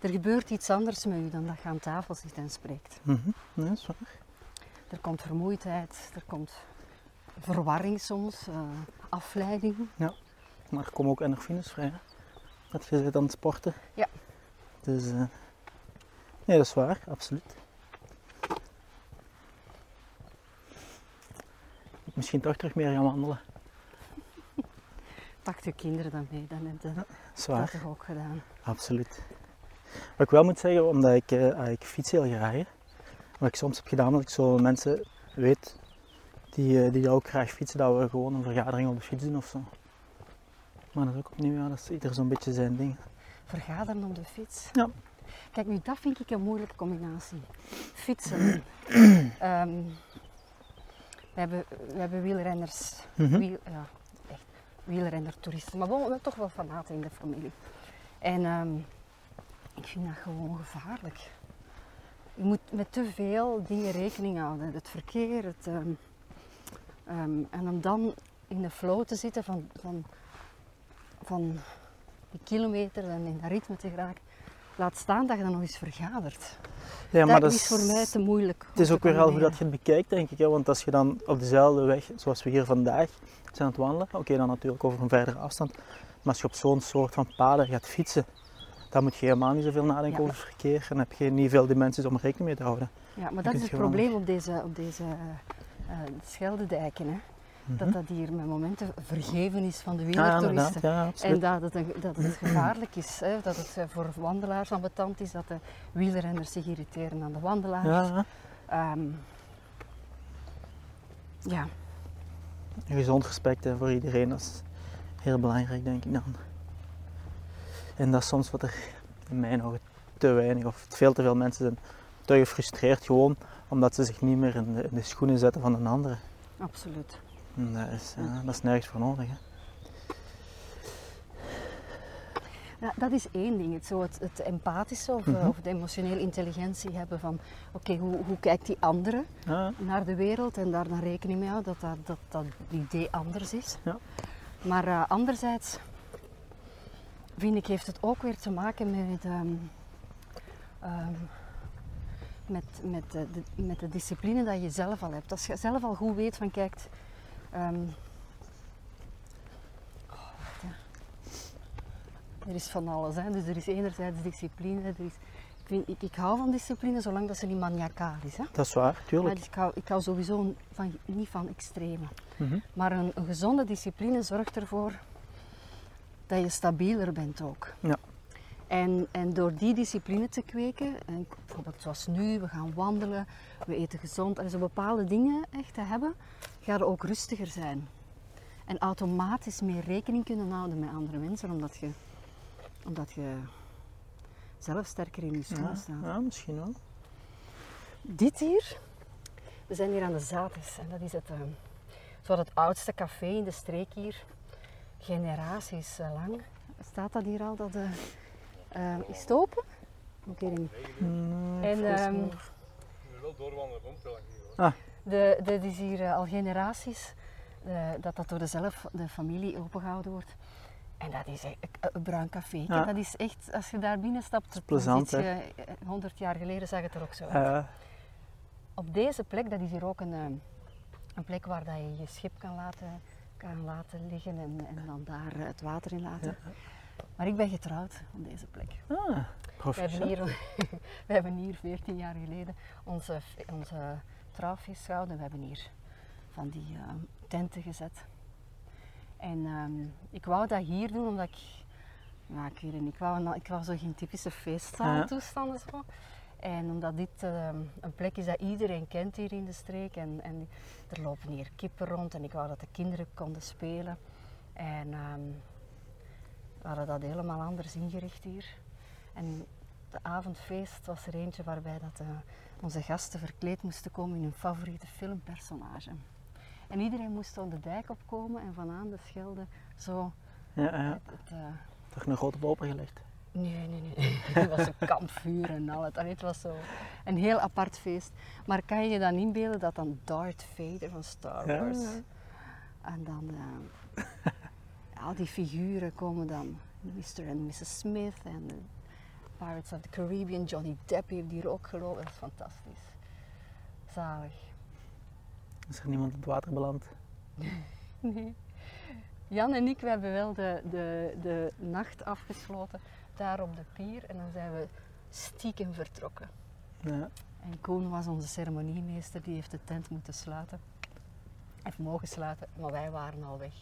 er gebeurt iets anders met je dan dat je aan tafel zit en spreekt. Mm-hmm. Ja, dat is waar. Er komt vermoeidheid, er komt verwarring soms, uh, afleiding. Ja, maar er komen ook endorfines vrij, hè? Dat je bent aan het sporten. Ja. Dus... Uh, nee, dat is waar, absoluut. Misschien toch terug meer gaan wandelen. Pak je kinderen dan mee, dan heb je ja, dat toch ook gedaan. Absoluut. Wat ik wel moet zeggen, omdat ik, eh, ik fiets heel graag. Hè. Wat ik soms heb gedaan, dat ik zo mensen weet die, die ook graag fietsen, dat we gewoon een vergadering op de fiets doen of zo. Maar dat is ook opnieuw, ja, dat is ieder zo'n beetje zijn ding. Vergaderen op de fiets? Ja. Kijk, nu dat vind ik een moeilijke combinatie. Fietsen. um, we, hebben, we hebben wielrenners, mm-hmm. wiel, ja, echt wielrennertoeristen, maar we hebben toch wel fanaten in de familie. En um, ik vind dat gewoon gevaarlijk. Je moet met te veel dingen rekening houden. Het verkeer, het, um, um, en om dan in de flow te zitten van, van, van die kilometer en in dat ritme te geraken. Laat staan dat je dan nog eens vergadert. Ja, maar dat, dat is voor mij te moeilijk. Het is ook weer al hoe dat je het bekijkt, denk ik. Hè? Want als je dan op dezelfde weg, zoals we hier vandaag zijn aan het wandelen, oké, okay, dan natuurlijk over een verdere afstand. Maar als je op zo'n soort van paden gaat fietsen, dan moet je helemaal niet zoveel nadenken ja, over het verkeer. En dan heb je niet veel dimensies om rekening mee te houden. Ja, maar dat is het probleem op deze, op deze uh, Scheldedijken. Hè? Mm-hmm. Dat dat hier met momenten vergeven is van de wielertoeristen. Ja, ja, en dat het, een, dat het gevaarlijk is, hè? Dat het voor wandelaars ambetant is, dat de wielrenners zich irriteren aan de wandelaars. Ja, ja. Um, ja. Een gezond respect hè, voor iedereen, dat is heel belangrijk denk ik dan. En dat is soms wat er in mijn ogen te weinig of veel te veel mensen zijn te gefrustreerd gewoon omdat ze zich niet meer in de, in de schoenen zetten van een ander. Absoluut. Dat is, ja, dat is nergens voor nodig. Hè. Ja, dat is één ding, het, zo het, het empathische of, mm-hmm. of de emotionele intelligentie hebben van oké, okay, hoe, hoe kijkt die andere ja. naar de wereld en daar dan rekening mee houden dat dat, dat, dat idee anders is. Ja. Maar uh, anderzijds vind ik heeft het ook weer te maken met, um, um, met, met, de, de, met de discipline dat je zelf al hebt. Als je zelf al goed weet van kijk, Um, oh, ja. Er is van alles, hè. Dus er is enerzijds discipline. Er is, ik, vind, ik, ik hou van discipline zolang dat ze niet maniakaal is. Hè. Dat is waar, tuurlijk. Ja, dus ik, hou, ik hou sowieso van, niet van extreme. Mm-hmm. Maar een, een gezonde discipline zorgt ervoor dat je stabieler bent ook. Ja. En, en door die discipline te kweken, en bijvoorbeeld zoals nu, we gaan wandelen, we eten gezond, en zo bepaalde dingen echt te hebben, ga je ook rustiger zijn. En automatisch meer rekening kunnen houden met andere mensen, omdat je, omdat je zelf sterker in je schoenen ja, staat. Ja, misschien wel. Dit hier, we zijn hier aan de Zatis, en dat is het, uh, zo het oudste café in de streek hier. Generaties uh, lang staat dat hier al, dat... Uh, Uh, is het open? Oké. Okay. Mm, en um, je moet wel doorwandelen, komt te lang hier hoor. Dat is hier uh, al generaties uh, dat dat door dezelfde de familie opengehouden wordt. En dat is echt uh, een bruin café. Ja. Dat is echt, als je daar binnen stapt, plezant, dan zit je, honderd jaar geleden zag het er ook zo uit. Uh. Op deze plek, dat is hier ook een, een plek waar dat je je schip kan laten, kan laten liggen en, en dan daar het water in laten. Ja. Maar ik ben getrouwd op deze plek. Ah, professioneel. We hebben hier, we hebben hier veertien jaar geleden onze, onze trouwfeest gehouden. We hebben hier van die uh, tenten gezet. En um, ik wou dat hier doen omdat ik Nou, ik weet het niet. Ik wou, ik wou zo geen typische feestzaaltoestanden zo. En omdat dit uh, een plek is dat iedereen kent hier in de streek. En, en er lopen hier kippen rond en ik wou dat de kinderen konden spelen. En um, we hadden dat helemaal anders ingericht hier. En de avondfeest was er eentje waarbij dat, uh, onze gasten verkleed moesten komen in hun favoriete filmpersonage. En iedereen moest dan de dijk opkomen en vanaan de Schelde zo... Ja, ja. Het, het, uh, toch een grote bopen gelegd? Nee, nee, nee. Het was een kampvuur en al het. Het was zo een heel apart feest. Maar kan je je dan inbeelden dat dan Darth Vader van Star Wars... Ja. En dan... Uh, al die figuren komen dan. mister en missus Smith en de Pirates of the Caribbean. Johnny Depp heeft hier ook gelopen. Dat is fantastisch. Zalig. Is er niemand op het water beland? Nee. Jan en ik, we hebben wel de, de, de nacht afgesloten daar op de pier en dan zijn we stiekem vertrokken. Ja. En Koen was onze ceremoniemeester, die heeft de tent moeten sluiten. Heeft mogen sluiten, maar wij waren al weg.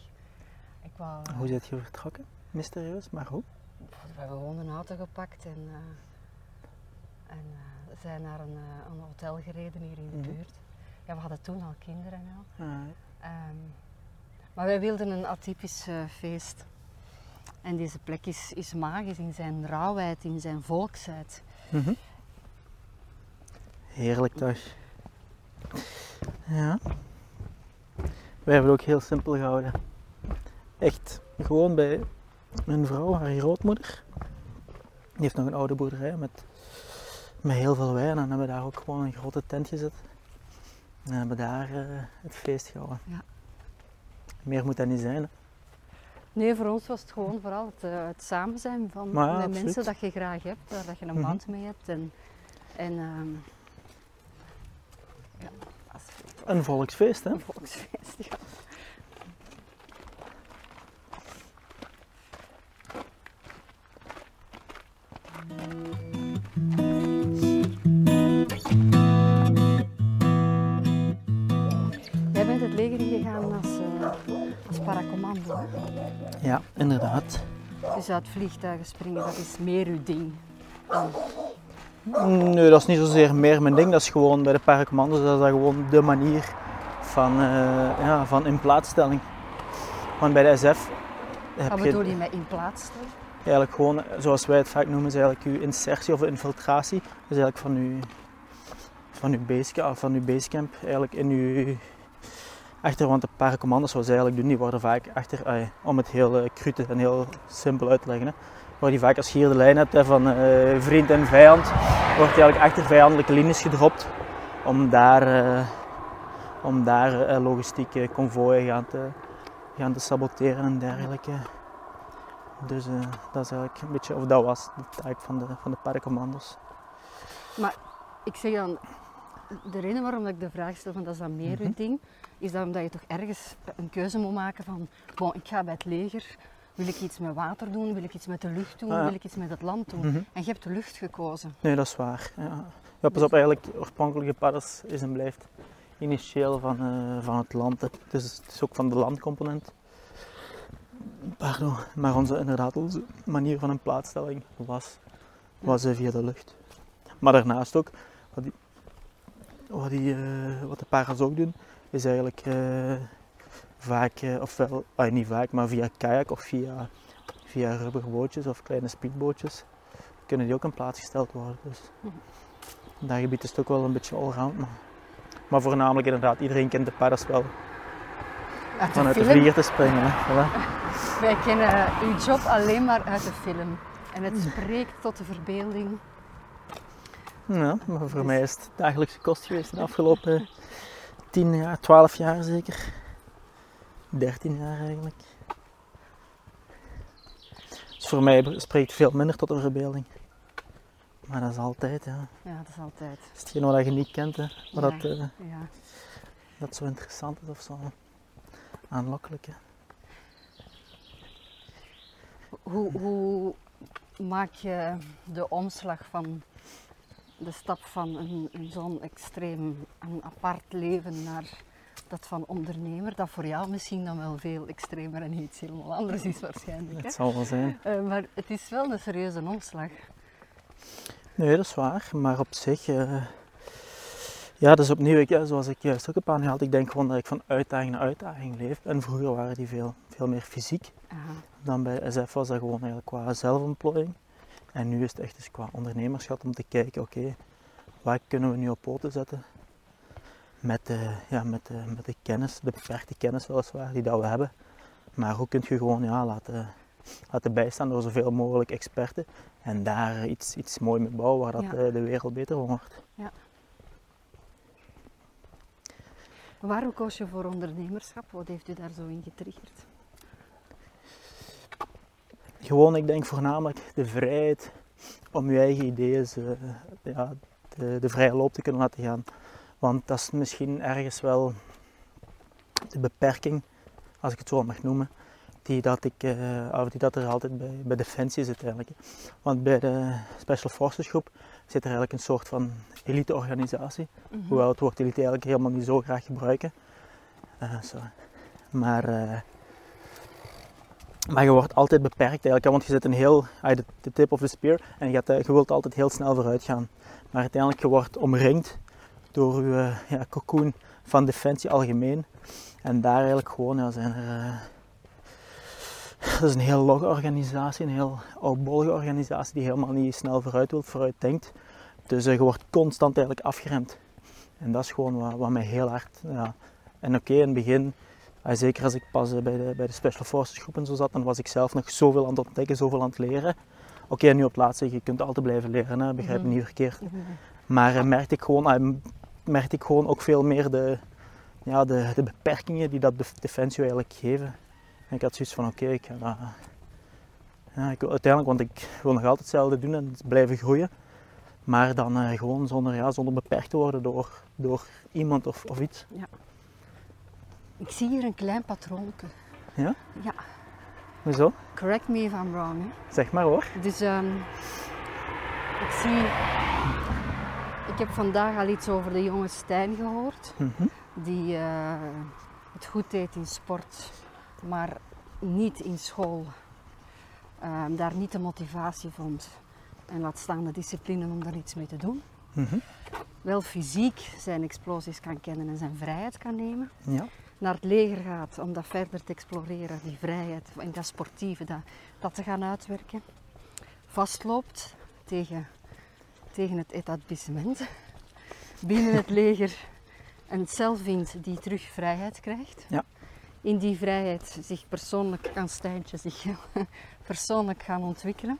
Ik wou, hoe zit je vertrokken? Mysterieus, maar hoe? We hebben gewoon een auto gepakt en, uh, en uh, zijn naar een, uh, een hotel gereden hier in de mm-hmm. buurt. Ja, we hadden toen al kinderen al. Ja. Um, Maar wij wilden een atypisch uh, feest. En deze plek is, is magisch in zijn rauwheid, in zijn volksheid. Mm-hmm. Heerlijk toch? Ja. Wij hebben het ook heel simpel gehouden. Echt gewoon bij mijn vrouw, haar grootmoeder. Die heeft nog een oude boerderij met, met heel veel wijn. En dan hebben we daar ook gewoon een grote tent gezet. En dan hebben we daar uh, het feest gehouden. Ja. Meer moet dat niet zijn. Hè? Nee, voor ons was het gewoon vooral het, uh, het samen zijn van de ja, mensen dat je graag hebt, waar dat je een band mm-hmm. mee hebt. En, en, uh, ja, als... Een volksfeest, hè? Een volksfeest, ja. Jij bent het leger ingegaan als... Uh, Dat is paracommando. Ja, inderdaad. Dus uit vliegtuigen springen, dat is meer uw ding? Nee, dat is niet zozeer meer mijn ding. Dat is gewoon bij de paracommando's, dat is dat gewoon de manier van, uh, ja, van inplaatsstelling. Want bij de S F heb Wat je... Wat bedoel je met inplaatsstelling? Eigenlijk gewoon, zoals wij het vaak noemen, is eigenlijk uw insertie of infiltratie. Dat is eigenlijk van uw, van uw, basecamp, van uw basecamp, eigenlijk in uw... Achter, want de paracommando's zoals ze eigenlijk doen, die worden vaak achter, ay, om het heel uh, cru en heel simpel uit te leggen, hè, worden die vaak als je hier de lijn hebt hè, van uh, vriend en vijand, wordt eigenlijk achter vijandelijke linies gedropt om daar, uh, om daar uh, logistieke konvooien gaan te, gaan te saboteren en dergelijke. Dus uh, dat is eigenlijk een beetje, of dat was de taak van de, van de paracommando's. Maar ik zeg dan, de reden waarom ik de vraag stel van dat is dan meer mm-hmm. uw ding, is dat omdat je toch ergens een keuze moet maken van bon, ik ga bij het leger, wil ik iets met water doen, wil ik iets met de lucht doen, ah, ja. wil ik iets met het land doen. Mm-hmm. En je hebt de lucht gekozen. Nee, dat is waar. Ja, ja pas op, eigenlijk oorspronkelijke paddas is en blijft initieel van, uh, van het land. Dus het is ook van de landcomponent. Pardon, maar onze, inderdaad, onze manier van een plaatsstelling was, was uh, via de lucht. Maar daarnaast ook, wat, die, wat, die, uh, wat de paddas ook doen, is eigenlijk uh, vaak, uh, ofwel, ah, niet vaak, maar via kajak of via, via rubberbootjes of kleine speedbootjes kunnen die ook in plaats gesteld worden. Dus dat gebied is het ook wel een beetje allround. Maar, maar voornamelijk inderdaad, iedereen kent de paddas wel uit vanuit de, de vlieger te springen. Hè. Voilà. Wij kennen uw job alleen maar uit de film en het spreekt tot de verbeelding. Ja, maar voor dus... mij is het dagelijkse kost geweest de afgelopen... tien jaar, twaalf jaar zeker. dertien jaar eigenlijk. Dus voor mij spreekt veel minder tot een verbeelding. Maar dat is altijd, ja. Ja, dat is altijd. Het is hetgeen wat je niet kent, hè. Maar ja, dat, uh, ja. dat zo interessant is of zo aanlokkelijk, hè. Hoe, hoe maak je de omslag van... de stap van een, een zo'n extreem, een apart leven naar dat van ondernemer, dat voor jou misschien dan wel veel extremer en iets helemaal anders is waarschijnlijk. Dat zal wel zijn. Uh, maar het is wel een serieuze omslag. Nee, dat is waar. Maar op zich, uh, ja, dat is opnieuw, ik, zoals ik juist ook heb aangehaald, ik denk gewoon dat ik van uitdaging naar uitdaging leef. En vroeger waren die veel, veel meer fysiek. Aha. Dan bij S F was dat gewoon eigenlijk qua zelfontplooiing. En nu is het echt dus qua ondernemerschap om te kijken, oké, okay, waar kunnen we nu op poten zetten? Met de, ja, met, de, met de kennis, de beperkte kennis weliswaar, die dat we hebben. Maar hoe kun je gewoon ja, laten, laten bijstaan door zoveel mogelijk experten. En daar iets, iets moois mee bouwen, waar dat ja. de, de wereld beter van wordt. Ja. Waarom koos je voor ondernemerschap? Wat heeft u daar zo in getriggerd? Gewoon, ik denk voornamelijk de vrijheid om je eigen ideeën uh, ja, de, de vrije loop te kunnen laten gaan. Want dat is misschien ergens wel de beperking, als ik het zo mag noemen, die dat, ik, uh, die dat er altijd bij, bij Defensie zit eigenlijk. Want bij de Special Forces groep zit er eigenlijk een soort van elite-organisatie. Mm-hmm. Hoewel het woord elite eigenlijk helemaal niet zo graag gebruiken. Uh, sorry. Maar, uh, maar je wordt altijd beperkt eigenlijk, want je zit een heel, de uh, tip of the spear, en je, gaat, uh, je wilt altijd heel snel vooruit gaan. Maar uiteindelijk, je wordt omringd door uw ja, cocoon van Defensie algemeen. En daar eigenlijk gewoon ja, zijn er... Uh, dat is een heel logge organisatie, een heel oudbollige organisatie die helemaal niet snel vooruit wil, vooruit denkt. Dus uh, je wordt constant eigenlijk afgeremd. En dat is gewoon wat, wat mij heel hard... Ja. En oké, okay, in het begin, uh, zeker als ik pas uh, bij, de, bij de Special Forces groep en zo zat, dan was ik zelf nog zoveel aan het ontdekken, zoveel aan het leren. Oké, okay, en nu op het laatste, je kunt altijd blijven leren, hè? Begrijp me niet verkeerd. Maar uh, merkte ik gewoon... Uh, merkte ik gewoon ook veel meer de, ja, de, de beperkingen die dat Defensie eigenlijk geven. En ik had zoiets van, oké, okay, ik ga dat... Ja, ik wil uiteindelijk, want ik wil nog altijd hetzelfde doen en blijven groeien. Maar dan uh, gewoon zonder, ja, zonder beperkt te worden door, door iemand of, of iets. Ja. Ik zie hier een klein patroontje. Ja? Ja. Hoezo? Correct me if I'm wrong. Hè? Zeg maar hoor. Dus um, ik zie... Ik heb vandaag al iets over de jonge Stijn gehoord, mm-hmm. die uh, het goed deed in sport, maar niet in school. Uh, daar niet de motivatie vond en laat staan de discipline om daar iets mee te doen. Mm-hmm. Wel fysiek zijn explosies kan kennen en zijn vrijheid kan nemen. Ja. Naar het leger gaat om dat verder te exploreren, die vrijheid en dat sportieve, dat, dat te gaan uitwerken. Vastloopt tegen... tegen het etablissement, binnen het leger een cel vindt die terug vrijheid krijgt. Ja. In die vrijheid zich persoonlijk, kan Stijntje zich persoonlijk gaan ontwikkelen.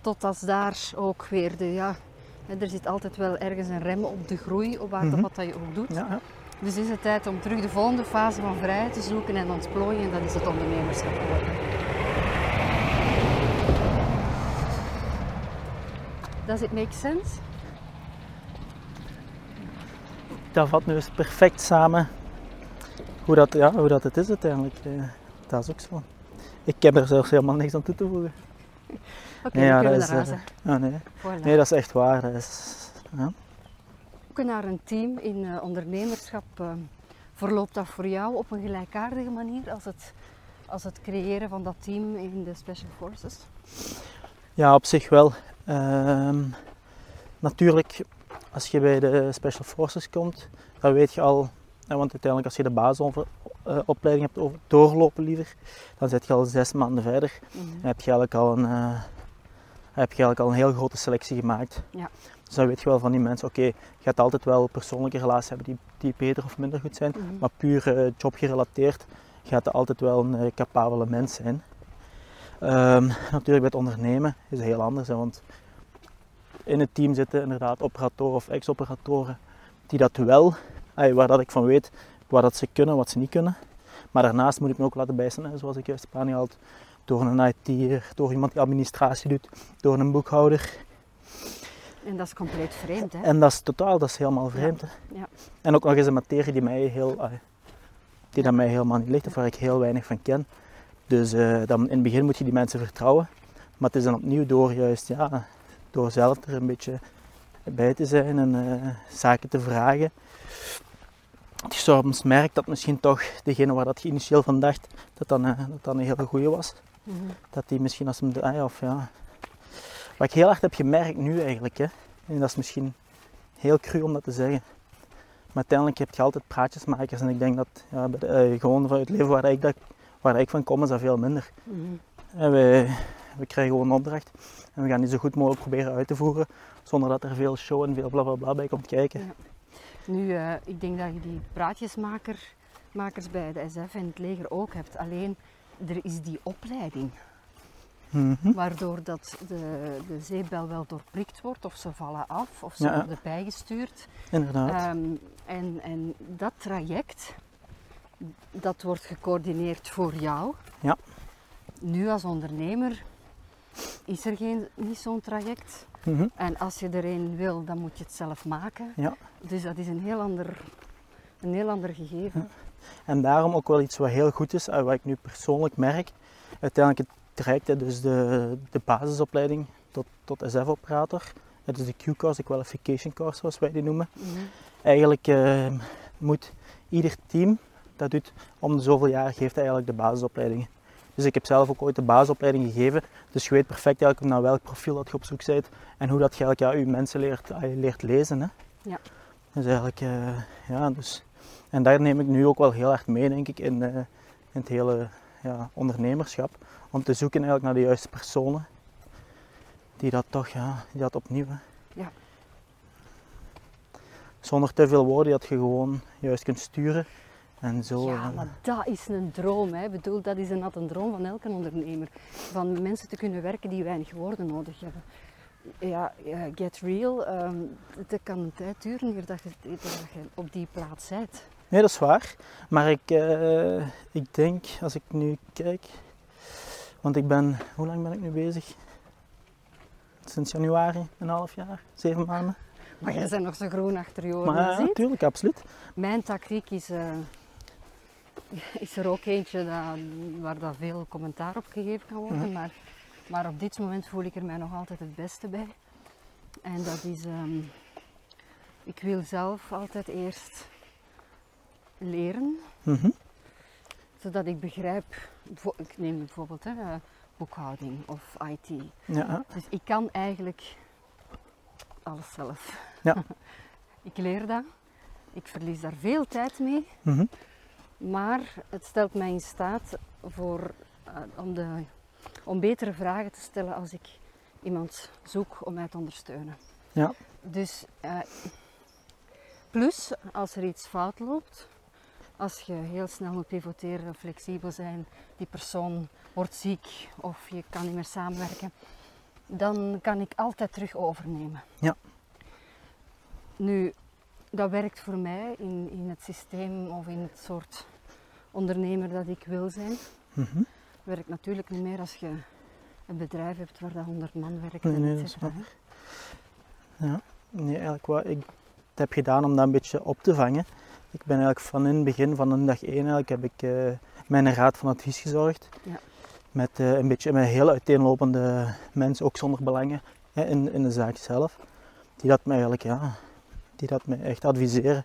Tot als daar ook weer de, ja, er zit altijd wel ergens een rem op de groei, op mm-hmm. wat dat je ook doet. Ja, ja. Dus is het tijd om terug de volgende fase van vrijheid te zoeken en ontplooien, en dat is het ondernemerschap geworden. Does it make sense? Dat vat nu eens perfect samen hoe dat, ja, hoe dat het is uiteindelijk. Dat is ook zo. Ik heb er zelfs helemaal niks aan toe te voegen. Oké, okay, nee, ja, kunnen we daar oh, nee. Voilà. Nee, dat is echt waar. Dat is, ja. Ook naar een team in uh, ondernemerschap. Uh, verloopt dat voor jou op een gelijkaardige manier als het, als het creëren van dat team in de Special Forces? Ja, op zich wel. Um, natuurlijk, als je bij de Special Forces komt, dan weet je al, want uiteindelijk als je de basisopleiding hebt over, doorlopen liever, dan zit je al zes maanden verder mm-hmm. en heb je eigenlijk al een, uh, heb je eigenlijk al een heel grote selectie gemaakt. Ja. Dus dan weet je wel van die mensen, oké, okay, je gaat altijd wel persoonlijke relaties hebben die, die beter of minder goed zijn, mm-hmm. maar puur uh, jobgerelateerd gaat er altijd wel een uh, capabele mens zijn. Um, natuurlijk bij het ondernemen is het heel anders, hè, want in het team zitten inderdaad operatoren of ex-operatoren die dat wel, waar dat ik van weet waar dat ze kunnen en wat ze niet kunnen. Maar daarnaast moet ik me ook laten bijstaan, zoals ik juist heb aangehaald, door een I T'er, door iemand die administratie doet, door een boekhouder. En dat is compleet vreemd, hè? En dat is totaal, dat is helemaal vreemd. Ja. Hè? Ja. En ook nog eens een materie die mij heel, die dat mij helemaal niet ligt, of waar ik heel weinig van ken. Dus uh, dan in het begin moet je die mensen vertrouwen, maar het is dan opnieuw door juist, ja, door zelf er een beetje bij te zijn en uh, zaken te vragen, Dus soms merk dat misschien toch degene waar dat je initieel van dacht dat dat een, dat dat een hele goeie was. Mm-hmm. Dat die misschien als hem de ei of ja. Wat ik heel hard heb gemerkt nu eigenlijk, hè, en dat is misschien heel cru om dat te zeggen. Maar uiteindelijk heb je altijd praatjesmakers en ik denk dat ja, bij de, uh, gewoon vanuit het leven waar ik, dat, waar ik van kom is dat veel minder. Mm-hmm. En we, we krijgen gewoon een opdracht en we gaan die zo goed mogelijk proberen uit te voeren zonder dat er veel show en veel blablabla bij komt kijken. Ja. Nu, uh, ik denk dat je die praatjesmakers bij de S F en het leger ook hebt, alleen er is die opleiding. Mm-hmm. Waardoor dat de, de zeepbel wel doorprikt wordt, of ze vallen af, of ze ja. worden bijgestuurd. Inderdaad. Um, en, en dat traject, dat wordt gecoördineerd voor jou. Ja. Nu als ondernemer is er geen, niet zo'n traject. Mm-hmm. En als je er een wil, dan moet je het zelf maken. Ja. Dus dat is een heel ander, een heel ander gegeven. Ja. En daarom ook wel iets wat heel goed is, en wat ik nu persoonlijk merk. Uiteindelijk het traject, dus de, de basisopleiding tot, tot S F-operator. Dat is de Q-course, de qualification course zoals wij die noemen. Mm-hmm. Eigenlijk uh, moet ieder team, dat doet om de zoveel jaar, geeft eigenlijk de basisopleidingen. Dus ik heb zelf ook ooit de basisopleiding gegeven, dus je weet perfect eigenlijk naar welk profiel dat je op zoek bent en hoe dat je eigenlijk ja, je mensen leert, leert lezen. Hè? Ja. Dus eigenlijk, uh, ja, dus. En daar neem ik nu ook wel heel hard mee, denk ik, in, uh, in het hele ja, ondernemerschap. Om te zoeken eigenlijk naar de juiste personen die dat toch, ja, die dat opnieuw. Hè? Ja. Zonder te veel woorden, dat je gewoon juist kunt sturen. En zo, ja, maar dat is een droom. Hè. Ik bedoel, dat is een, dat een droom van elke ondernemer. Van mensen te kunnen werken die weinig woorden nodig hebben. Ja, ja get real. Um, het kan een tijd duren eer dat, dat je op die plaats bent. Nee, dat is waar. Maar ik, uh, ik denk, als ik nu kijk... Want ik ben... Hoe lang ben ik nu bezig? Sinds januari, een half jaar, zeven maanden. Maar jij bent nog zo groen achter je oren. Maar natuurlijk, absoluut. Mijn tactiek is... Uh, is er ook eentje dat, waar dat veel commentaar op gegeven kan worden, ja. maar, maar op dit moment voel ik er mij nog altijd het beste bij. En dat is, um, ik wil zelf altijd eerst leren, mm-hmm. zodat ik begrijp, ik neem bijvoorbeeld hè, boekhouding of I T. Ja. Dus ik kan eigenlijk alles zelf. Ja. Ik leer dat, ik verlies daar veel tijd mee. Mm-hmm. Maar het stelt mij in staat voor, uh, om, de, om betere vragen te stellen als ik iemand zoek om mij te ondersteunen. Ja. Dus, uh, plus, als er iets fout loopt, als je heel snel moet pivoteren, flexibel zijn, die persoon wordt ziek of je kan niet meer samenwerken, dan kan ik altijd terug overnemen. Ja. Nu... Dat werkt voor mij in, in het systeem of in het soort ondernemer dat ik wil zijn. Mm-hmm. Werkt natuurlijk niet meer als je een bedrijf hebt waar dat honderd man werkt. Nee, en nee, dat is waar. Ja, nee, eigenlijk wat ik heb gedaan om dat een beetje op te vangen. Ik ben eigenlijk van in het begin, van in dag één eigenlijk, heb ik uh, mijn raad van advies gezorgd. Ja. Met uh, een beetje met heel uiteenlopende mensen, ook zonder belangen, hè, in, in de zaak zelf. Die dat mij eigenlijk, ja... die dat mij echt adviseren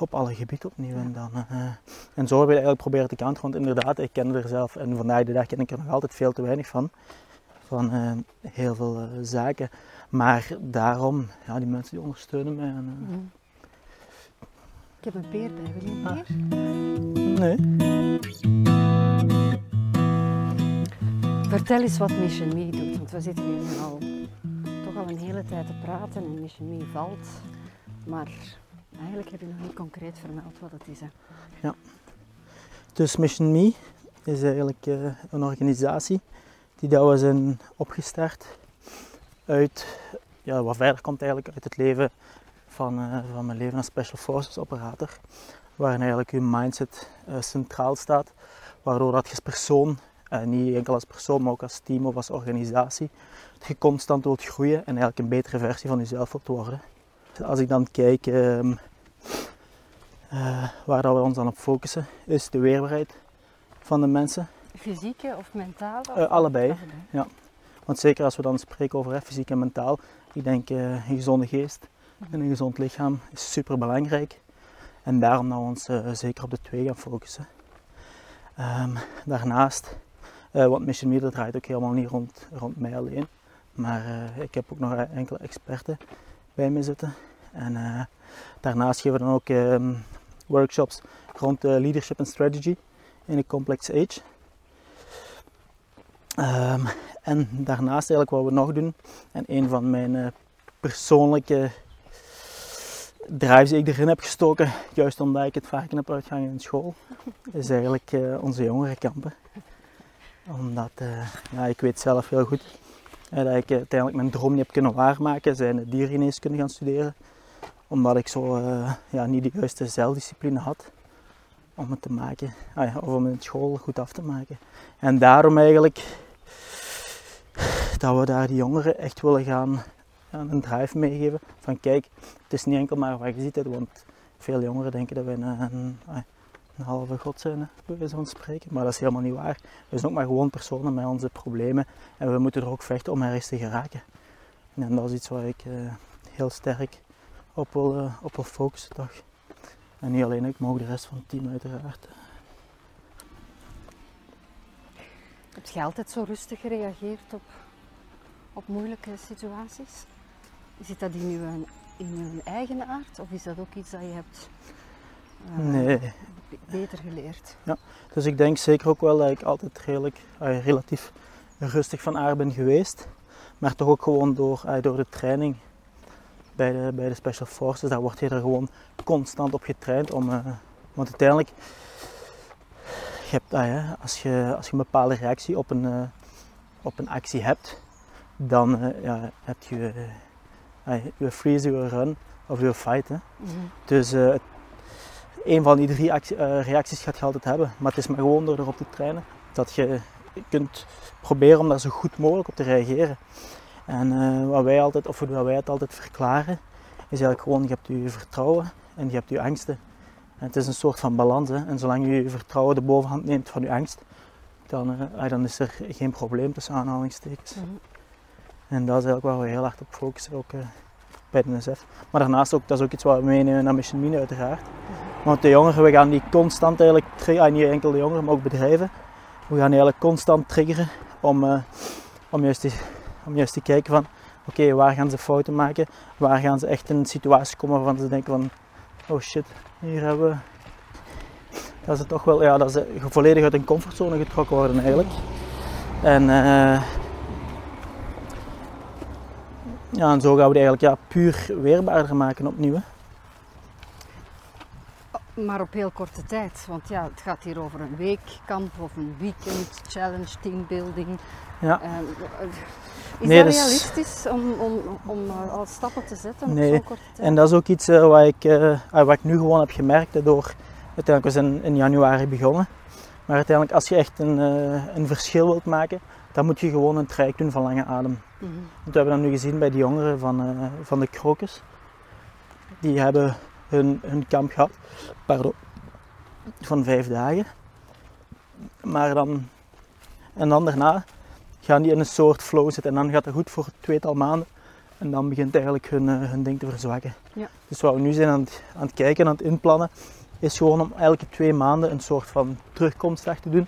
op alle gebieden opnieuw. En, dan, uh, en zo heb ik eigenlijk proberen te counteren, want inderdaad, ik ken er zelf en vandaag de dag ken ik er nog altijd veel te weinig van, van uh, heel veel uh, zaken. Maar daarom, ja, die mensen die ondersteunen mij. En, uh... mm. Ik heb een peer bij, wil je een peer? Ah. Nee. Vertel eens wat Mission Me doet, want we zitten hier al... al een hele tijd te praten en Mission Me valt, maar eigenlijk heb je nog niet concreet vermeld wat het is. Hè? Ja, dus Mission Me is eigenlijk uh, een organisatie die dat we zijn opgestart uit, ja, wat verder komt eigenlijk uit het leven van, uh, van mijn leven als Special Forces operator, waarin eigenlijk je mindset uh, centraal staat, waardoor dat je als persoon, uh, niet enkel als persoon, maar ook als team of als organisatie, dat je constant wilt groeien en eigenlijk een betere versie van jezelf wilt worden. Als ik dan kijk um, uh, waar dat we ons aan op focussen, is de weerbaarheid van de mensen. Fysieke of mentale? Uh, allebei, allebei, ja. Want zeker als we dan spreken over hè, fysiek en mentaal, ik denk uh, een gezonde geest en een gezond lichaam is super belangrijk. En daarom dat we ons uh, zeker op de twee gaan focussen. Um, daarnaast, uh, want Mission Me draait ook helemaal niet rond, rond mij alleen. Maar uh, ik heb ook nog enkele experten bij me zitten. En uh, daarnaast geven we dan ook um, workshops rond uh, leadership en strategy in de complex age. Um, en daarnaast eigenlijk wat we nog doen, en een van mijn uh, persoonlijke drives die ik erin heb gestoken, juist omdat ik het vaak heb uitgehangen in school, is eigenlijk uh, onze jongerenkampen. Omdat, uh, ja, ik weet zelf heel goed uh, dat ik uh, uiteindelijk mijn droom niet heb kunnen waarmaken, zijn de diergeneeskunde gaan studeren. Omdat ik zo uh, ja, niet de juiste zelfdiscipline had om het te maken, ah ja, of om het school goed af te maken. En daarom eigenlijk dat we daar die jongeren echt willen gaan een drive meegeven van kijk, het is niet enkel maar wat je ziet, want veel jongeren denken dat wij een, een, een halve god zijn, bij wijze van spreken, maar dat is helemaal niet waar. We zijn ook maar gewoon personen met onze problemen en we moeten er ook vechten om ergens te geraken. En dat is iets waar ik uh, heel sterk op wil, uh, op wil focussen toch. En niet alleen ik, maar ook de rest van het team uiteraard. Heb je altijd zo rustig gereageerd op, op moeilijke situaties? Zit dat in je, in je eigen aard of is dat ook iets dat je hebt uh, nee. b- beter geleerd? Ja, dus ik denk zeker ook wel dat ik altijd redelijk, uh, relatief rustig van aard ben geweest. Maar toch ook gewoon door, uh, door de training. Bij de, bij de Special Forces, daar wordt je er gewoon constant op getraind om, uh, want uiteindelijk, je hebt, ah ja, als, je, als je een bepaalde reactie op een, uh, op een actie hebt, dan uh, ja, heb je uh, uh, je freeze, je run of je fight. Hè. Mm-hmm. Dus uh, een van die drie actie, uh, reacties gaat je altijd hebben, maar het is maar gewoon door erop te trainen dat je kunt proberen om daar zo goed mogelijk op te reageren. En uh, wat wij altijd, of wat wij het altijd verklaren, is eigenlijk gewoon, je hebt je vertrouwen en je hebt je angsten. En het is een soort van balans, hè. En zolang je je vertrouwen de bovenhand neemt van je angst, dan, uh, dan is er geen probleem tussen aanhalingstekens. Mm-hmm. En dat is eigenlijk waar we heel hard op focussen, ook uh, bij de N S F. Maar daarnaast ook, dat is ook iets wat we meenemen naar Mission Me uiteraard. Mm-hmm. Want de jongeren, we gaan die constant eigenlijk triggeren, niet enkel de jongeren, maar ook bedrijven. We gaan die eigenlijk constant triggeren om, uh, om juist die... Om juist te kijken van, oké, okay, waar gaan ze fouten maken? Waar gaan ze echt in een situatie komen waarvan ze denken van, oh shit, hier hebben we... Dat ze toch wel, ja, dat ze volledig uit hun comfortzone getrokken worden eigenlijk. En, uh, ja, en zo gaan we die eigenlijk ja, puur weerbaarder maken opnieuw. Hè. Maar op heel korte tijd, want ja, het gaat hier over een weekkamp of een weekend, challenge, teambuilding. Ja. Uh, Is nee, dat realistisch dus, om, om, om al stappen te zetten? Nee, op zo'n korte tijd? En dat is ook iets uh, wat, ik, uh, wat ik nu gewoon heb gemerkt. Door, uiteindelijk was in, in januari begonnen. Maar uiteindelijk, als je echt een, uh, een verschil wilt maken, dan moet je gewoon een traject doen van lange adem. Mm-hmm. Want we hebben dat nu gezien bij de jongeren van, uh, van de Krokus. Die hebben hun, hun kamp gehad, pardon, van vijf dagen. Maar dan, en dan daarna... gaan die in een soort flow zitten en dan gaat het goed voor tweetal maanden en dan begint eigenlijk hun, uh, hun ding te verzwakken. Ja. Dus wat we nu zijn aan het, aan het kijken, aan het inplannen, is gewoon om elke twee maanden een soort van terugkomstdag te doen,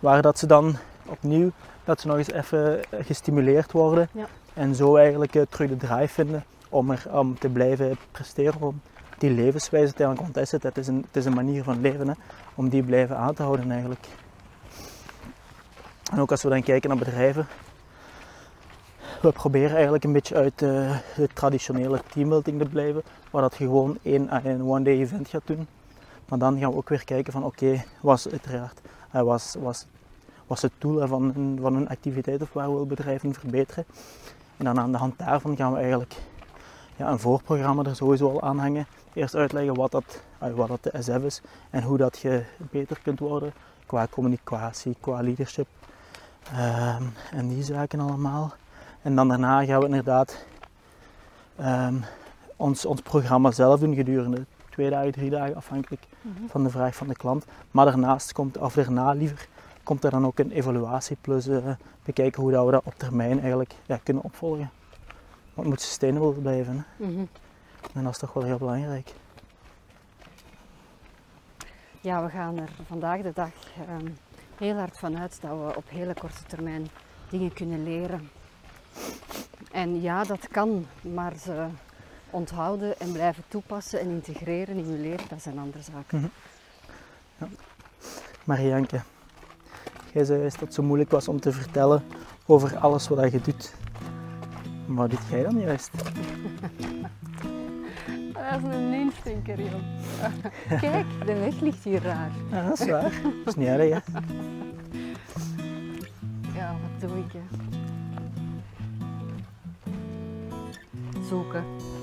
waar dat ze dan opnieuw, dat ze nog eens even gestimuleerd worden ja. En zo eigenlijk uh, terug de drive vinden om, er, om te blijven presteren, om die levenswijze te eigenlijk ontdekken. Het is een, het is een manier van leven, hè, om die blijven aan te houden eigenlijk. En ook als we dan kijken naar bedrijven, we proberen eigenlijk een beetje uit de, de traditionele teambuilding te blijven, waar dat je gewoon één een one-day event gaat doen. Maar dan gaan we ook weer kijken van oké, okay, was uiteraard, was, was, was het doel van hun, van hun activiteit of waar wil bedrijven verbeteren. En dan aan de hand daarvan gaan we eigenlijk ja, een voorprogramma er sowieso al aan hangen. Eerst uitleggen wat dat, wat dat de S F is en hoe dat je beter kunt worden qua communicatie, qua leadership. Um, en die zaken allemaal. En dan daarna gaan we inderdaad um, ons, ons programma zelf doen gedurende twee dagen, drie dagen afhankelijk mm-hmm. van de vraag van de klant. Maar daarnaast komt, of daarna liever, komt er dan ook een evaluatie plus uh, bekijken hoe dat we dat op termijn eigenlijk ja, kunnen opvolgen. Want het moet sustainable blijven. Hè? Mm-hmm. En dat is toch wel heel belangrijk. ja, we gaan er vandaag de dag um, heel hard vanuit dat we op hele korte termijn dingen kunnen leren. En ja, dat kan, maar ze onthouden en blijven toepassen en integreren in je leven, dat zijn andere zaken. Mm-hmm. Ja. Maar Ianka, jij zei eens dat het zo moeilijk was om te vertellen over alles wat je doet. Wat doet jij dan juist? Dat is een instinker, joh. Kijk, de weg ligt hier raar. Ja, dat is waar. Dat is niet erg, hè? Ja, wat doe ik, hè? Zoeken.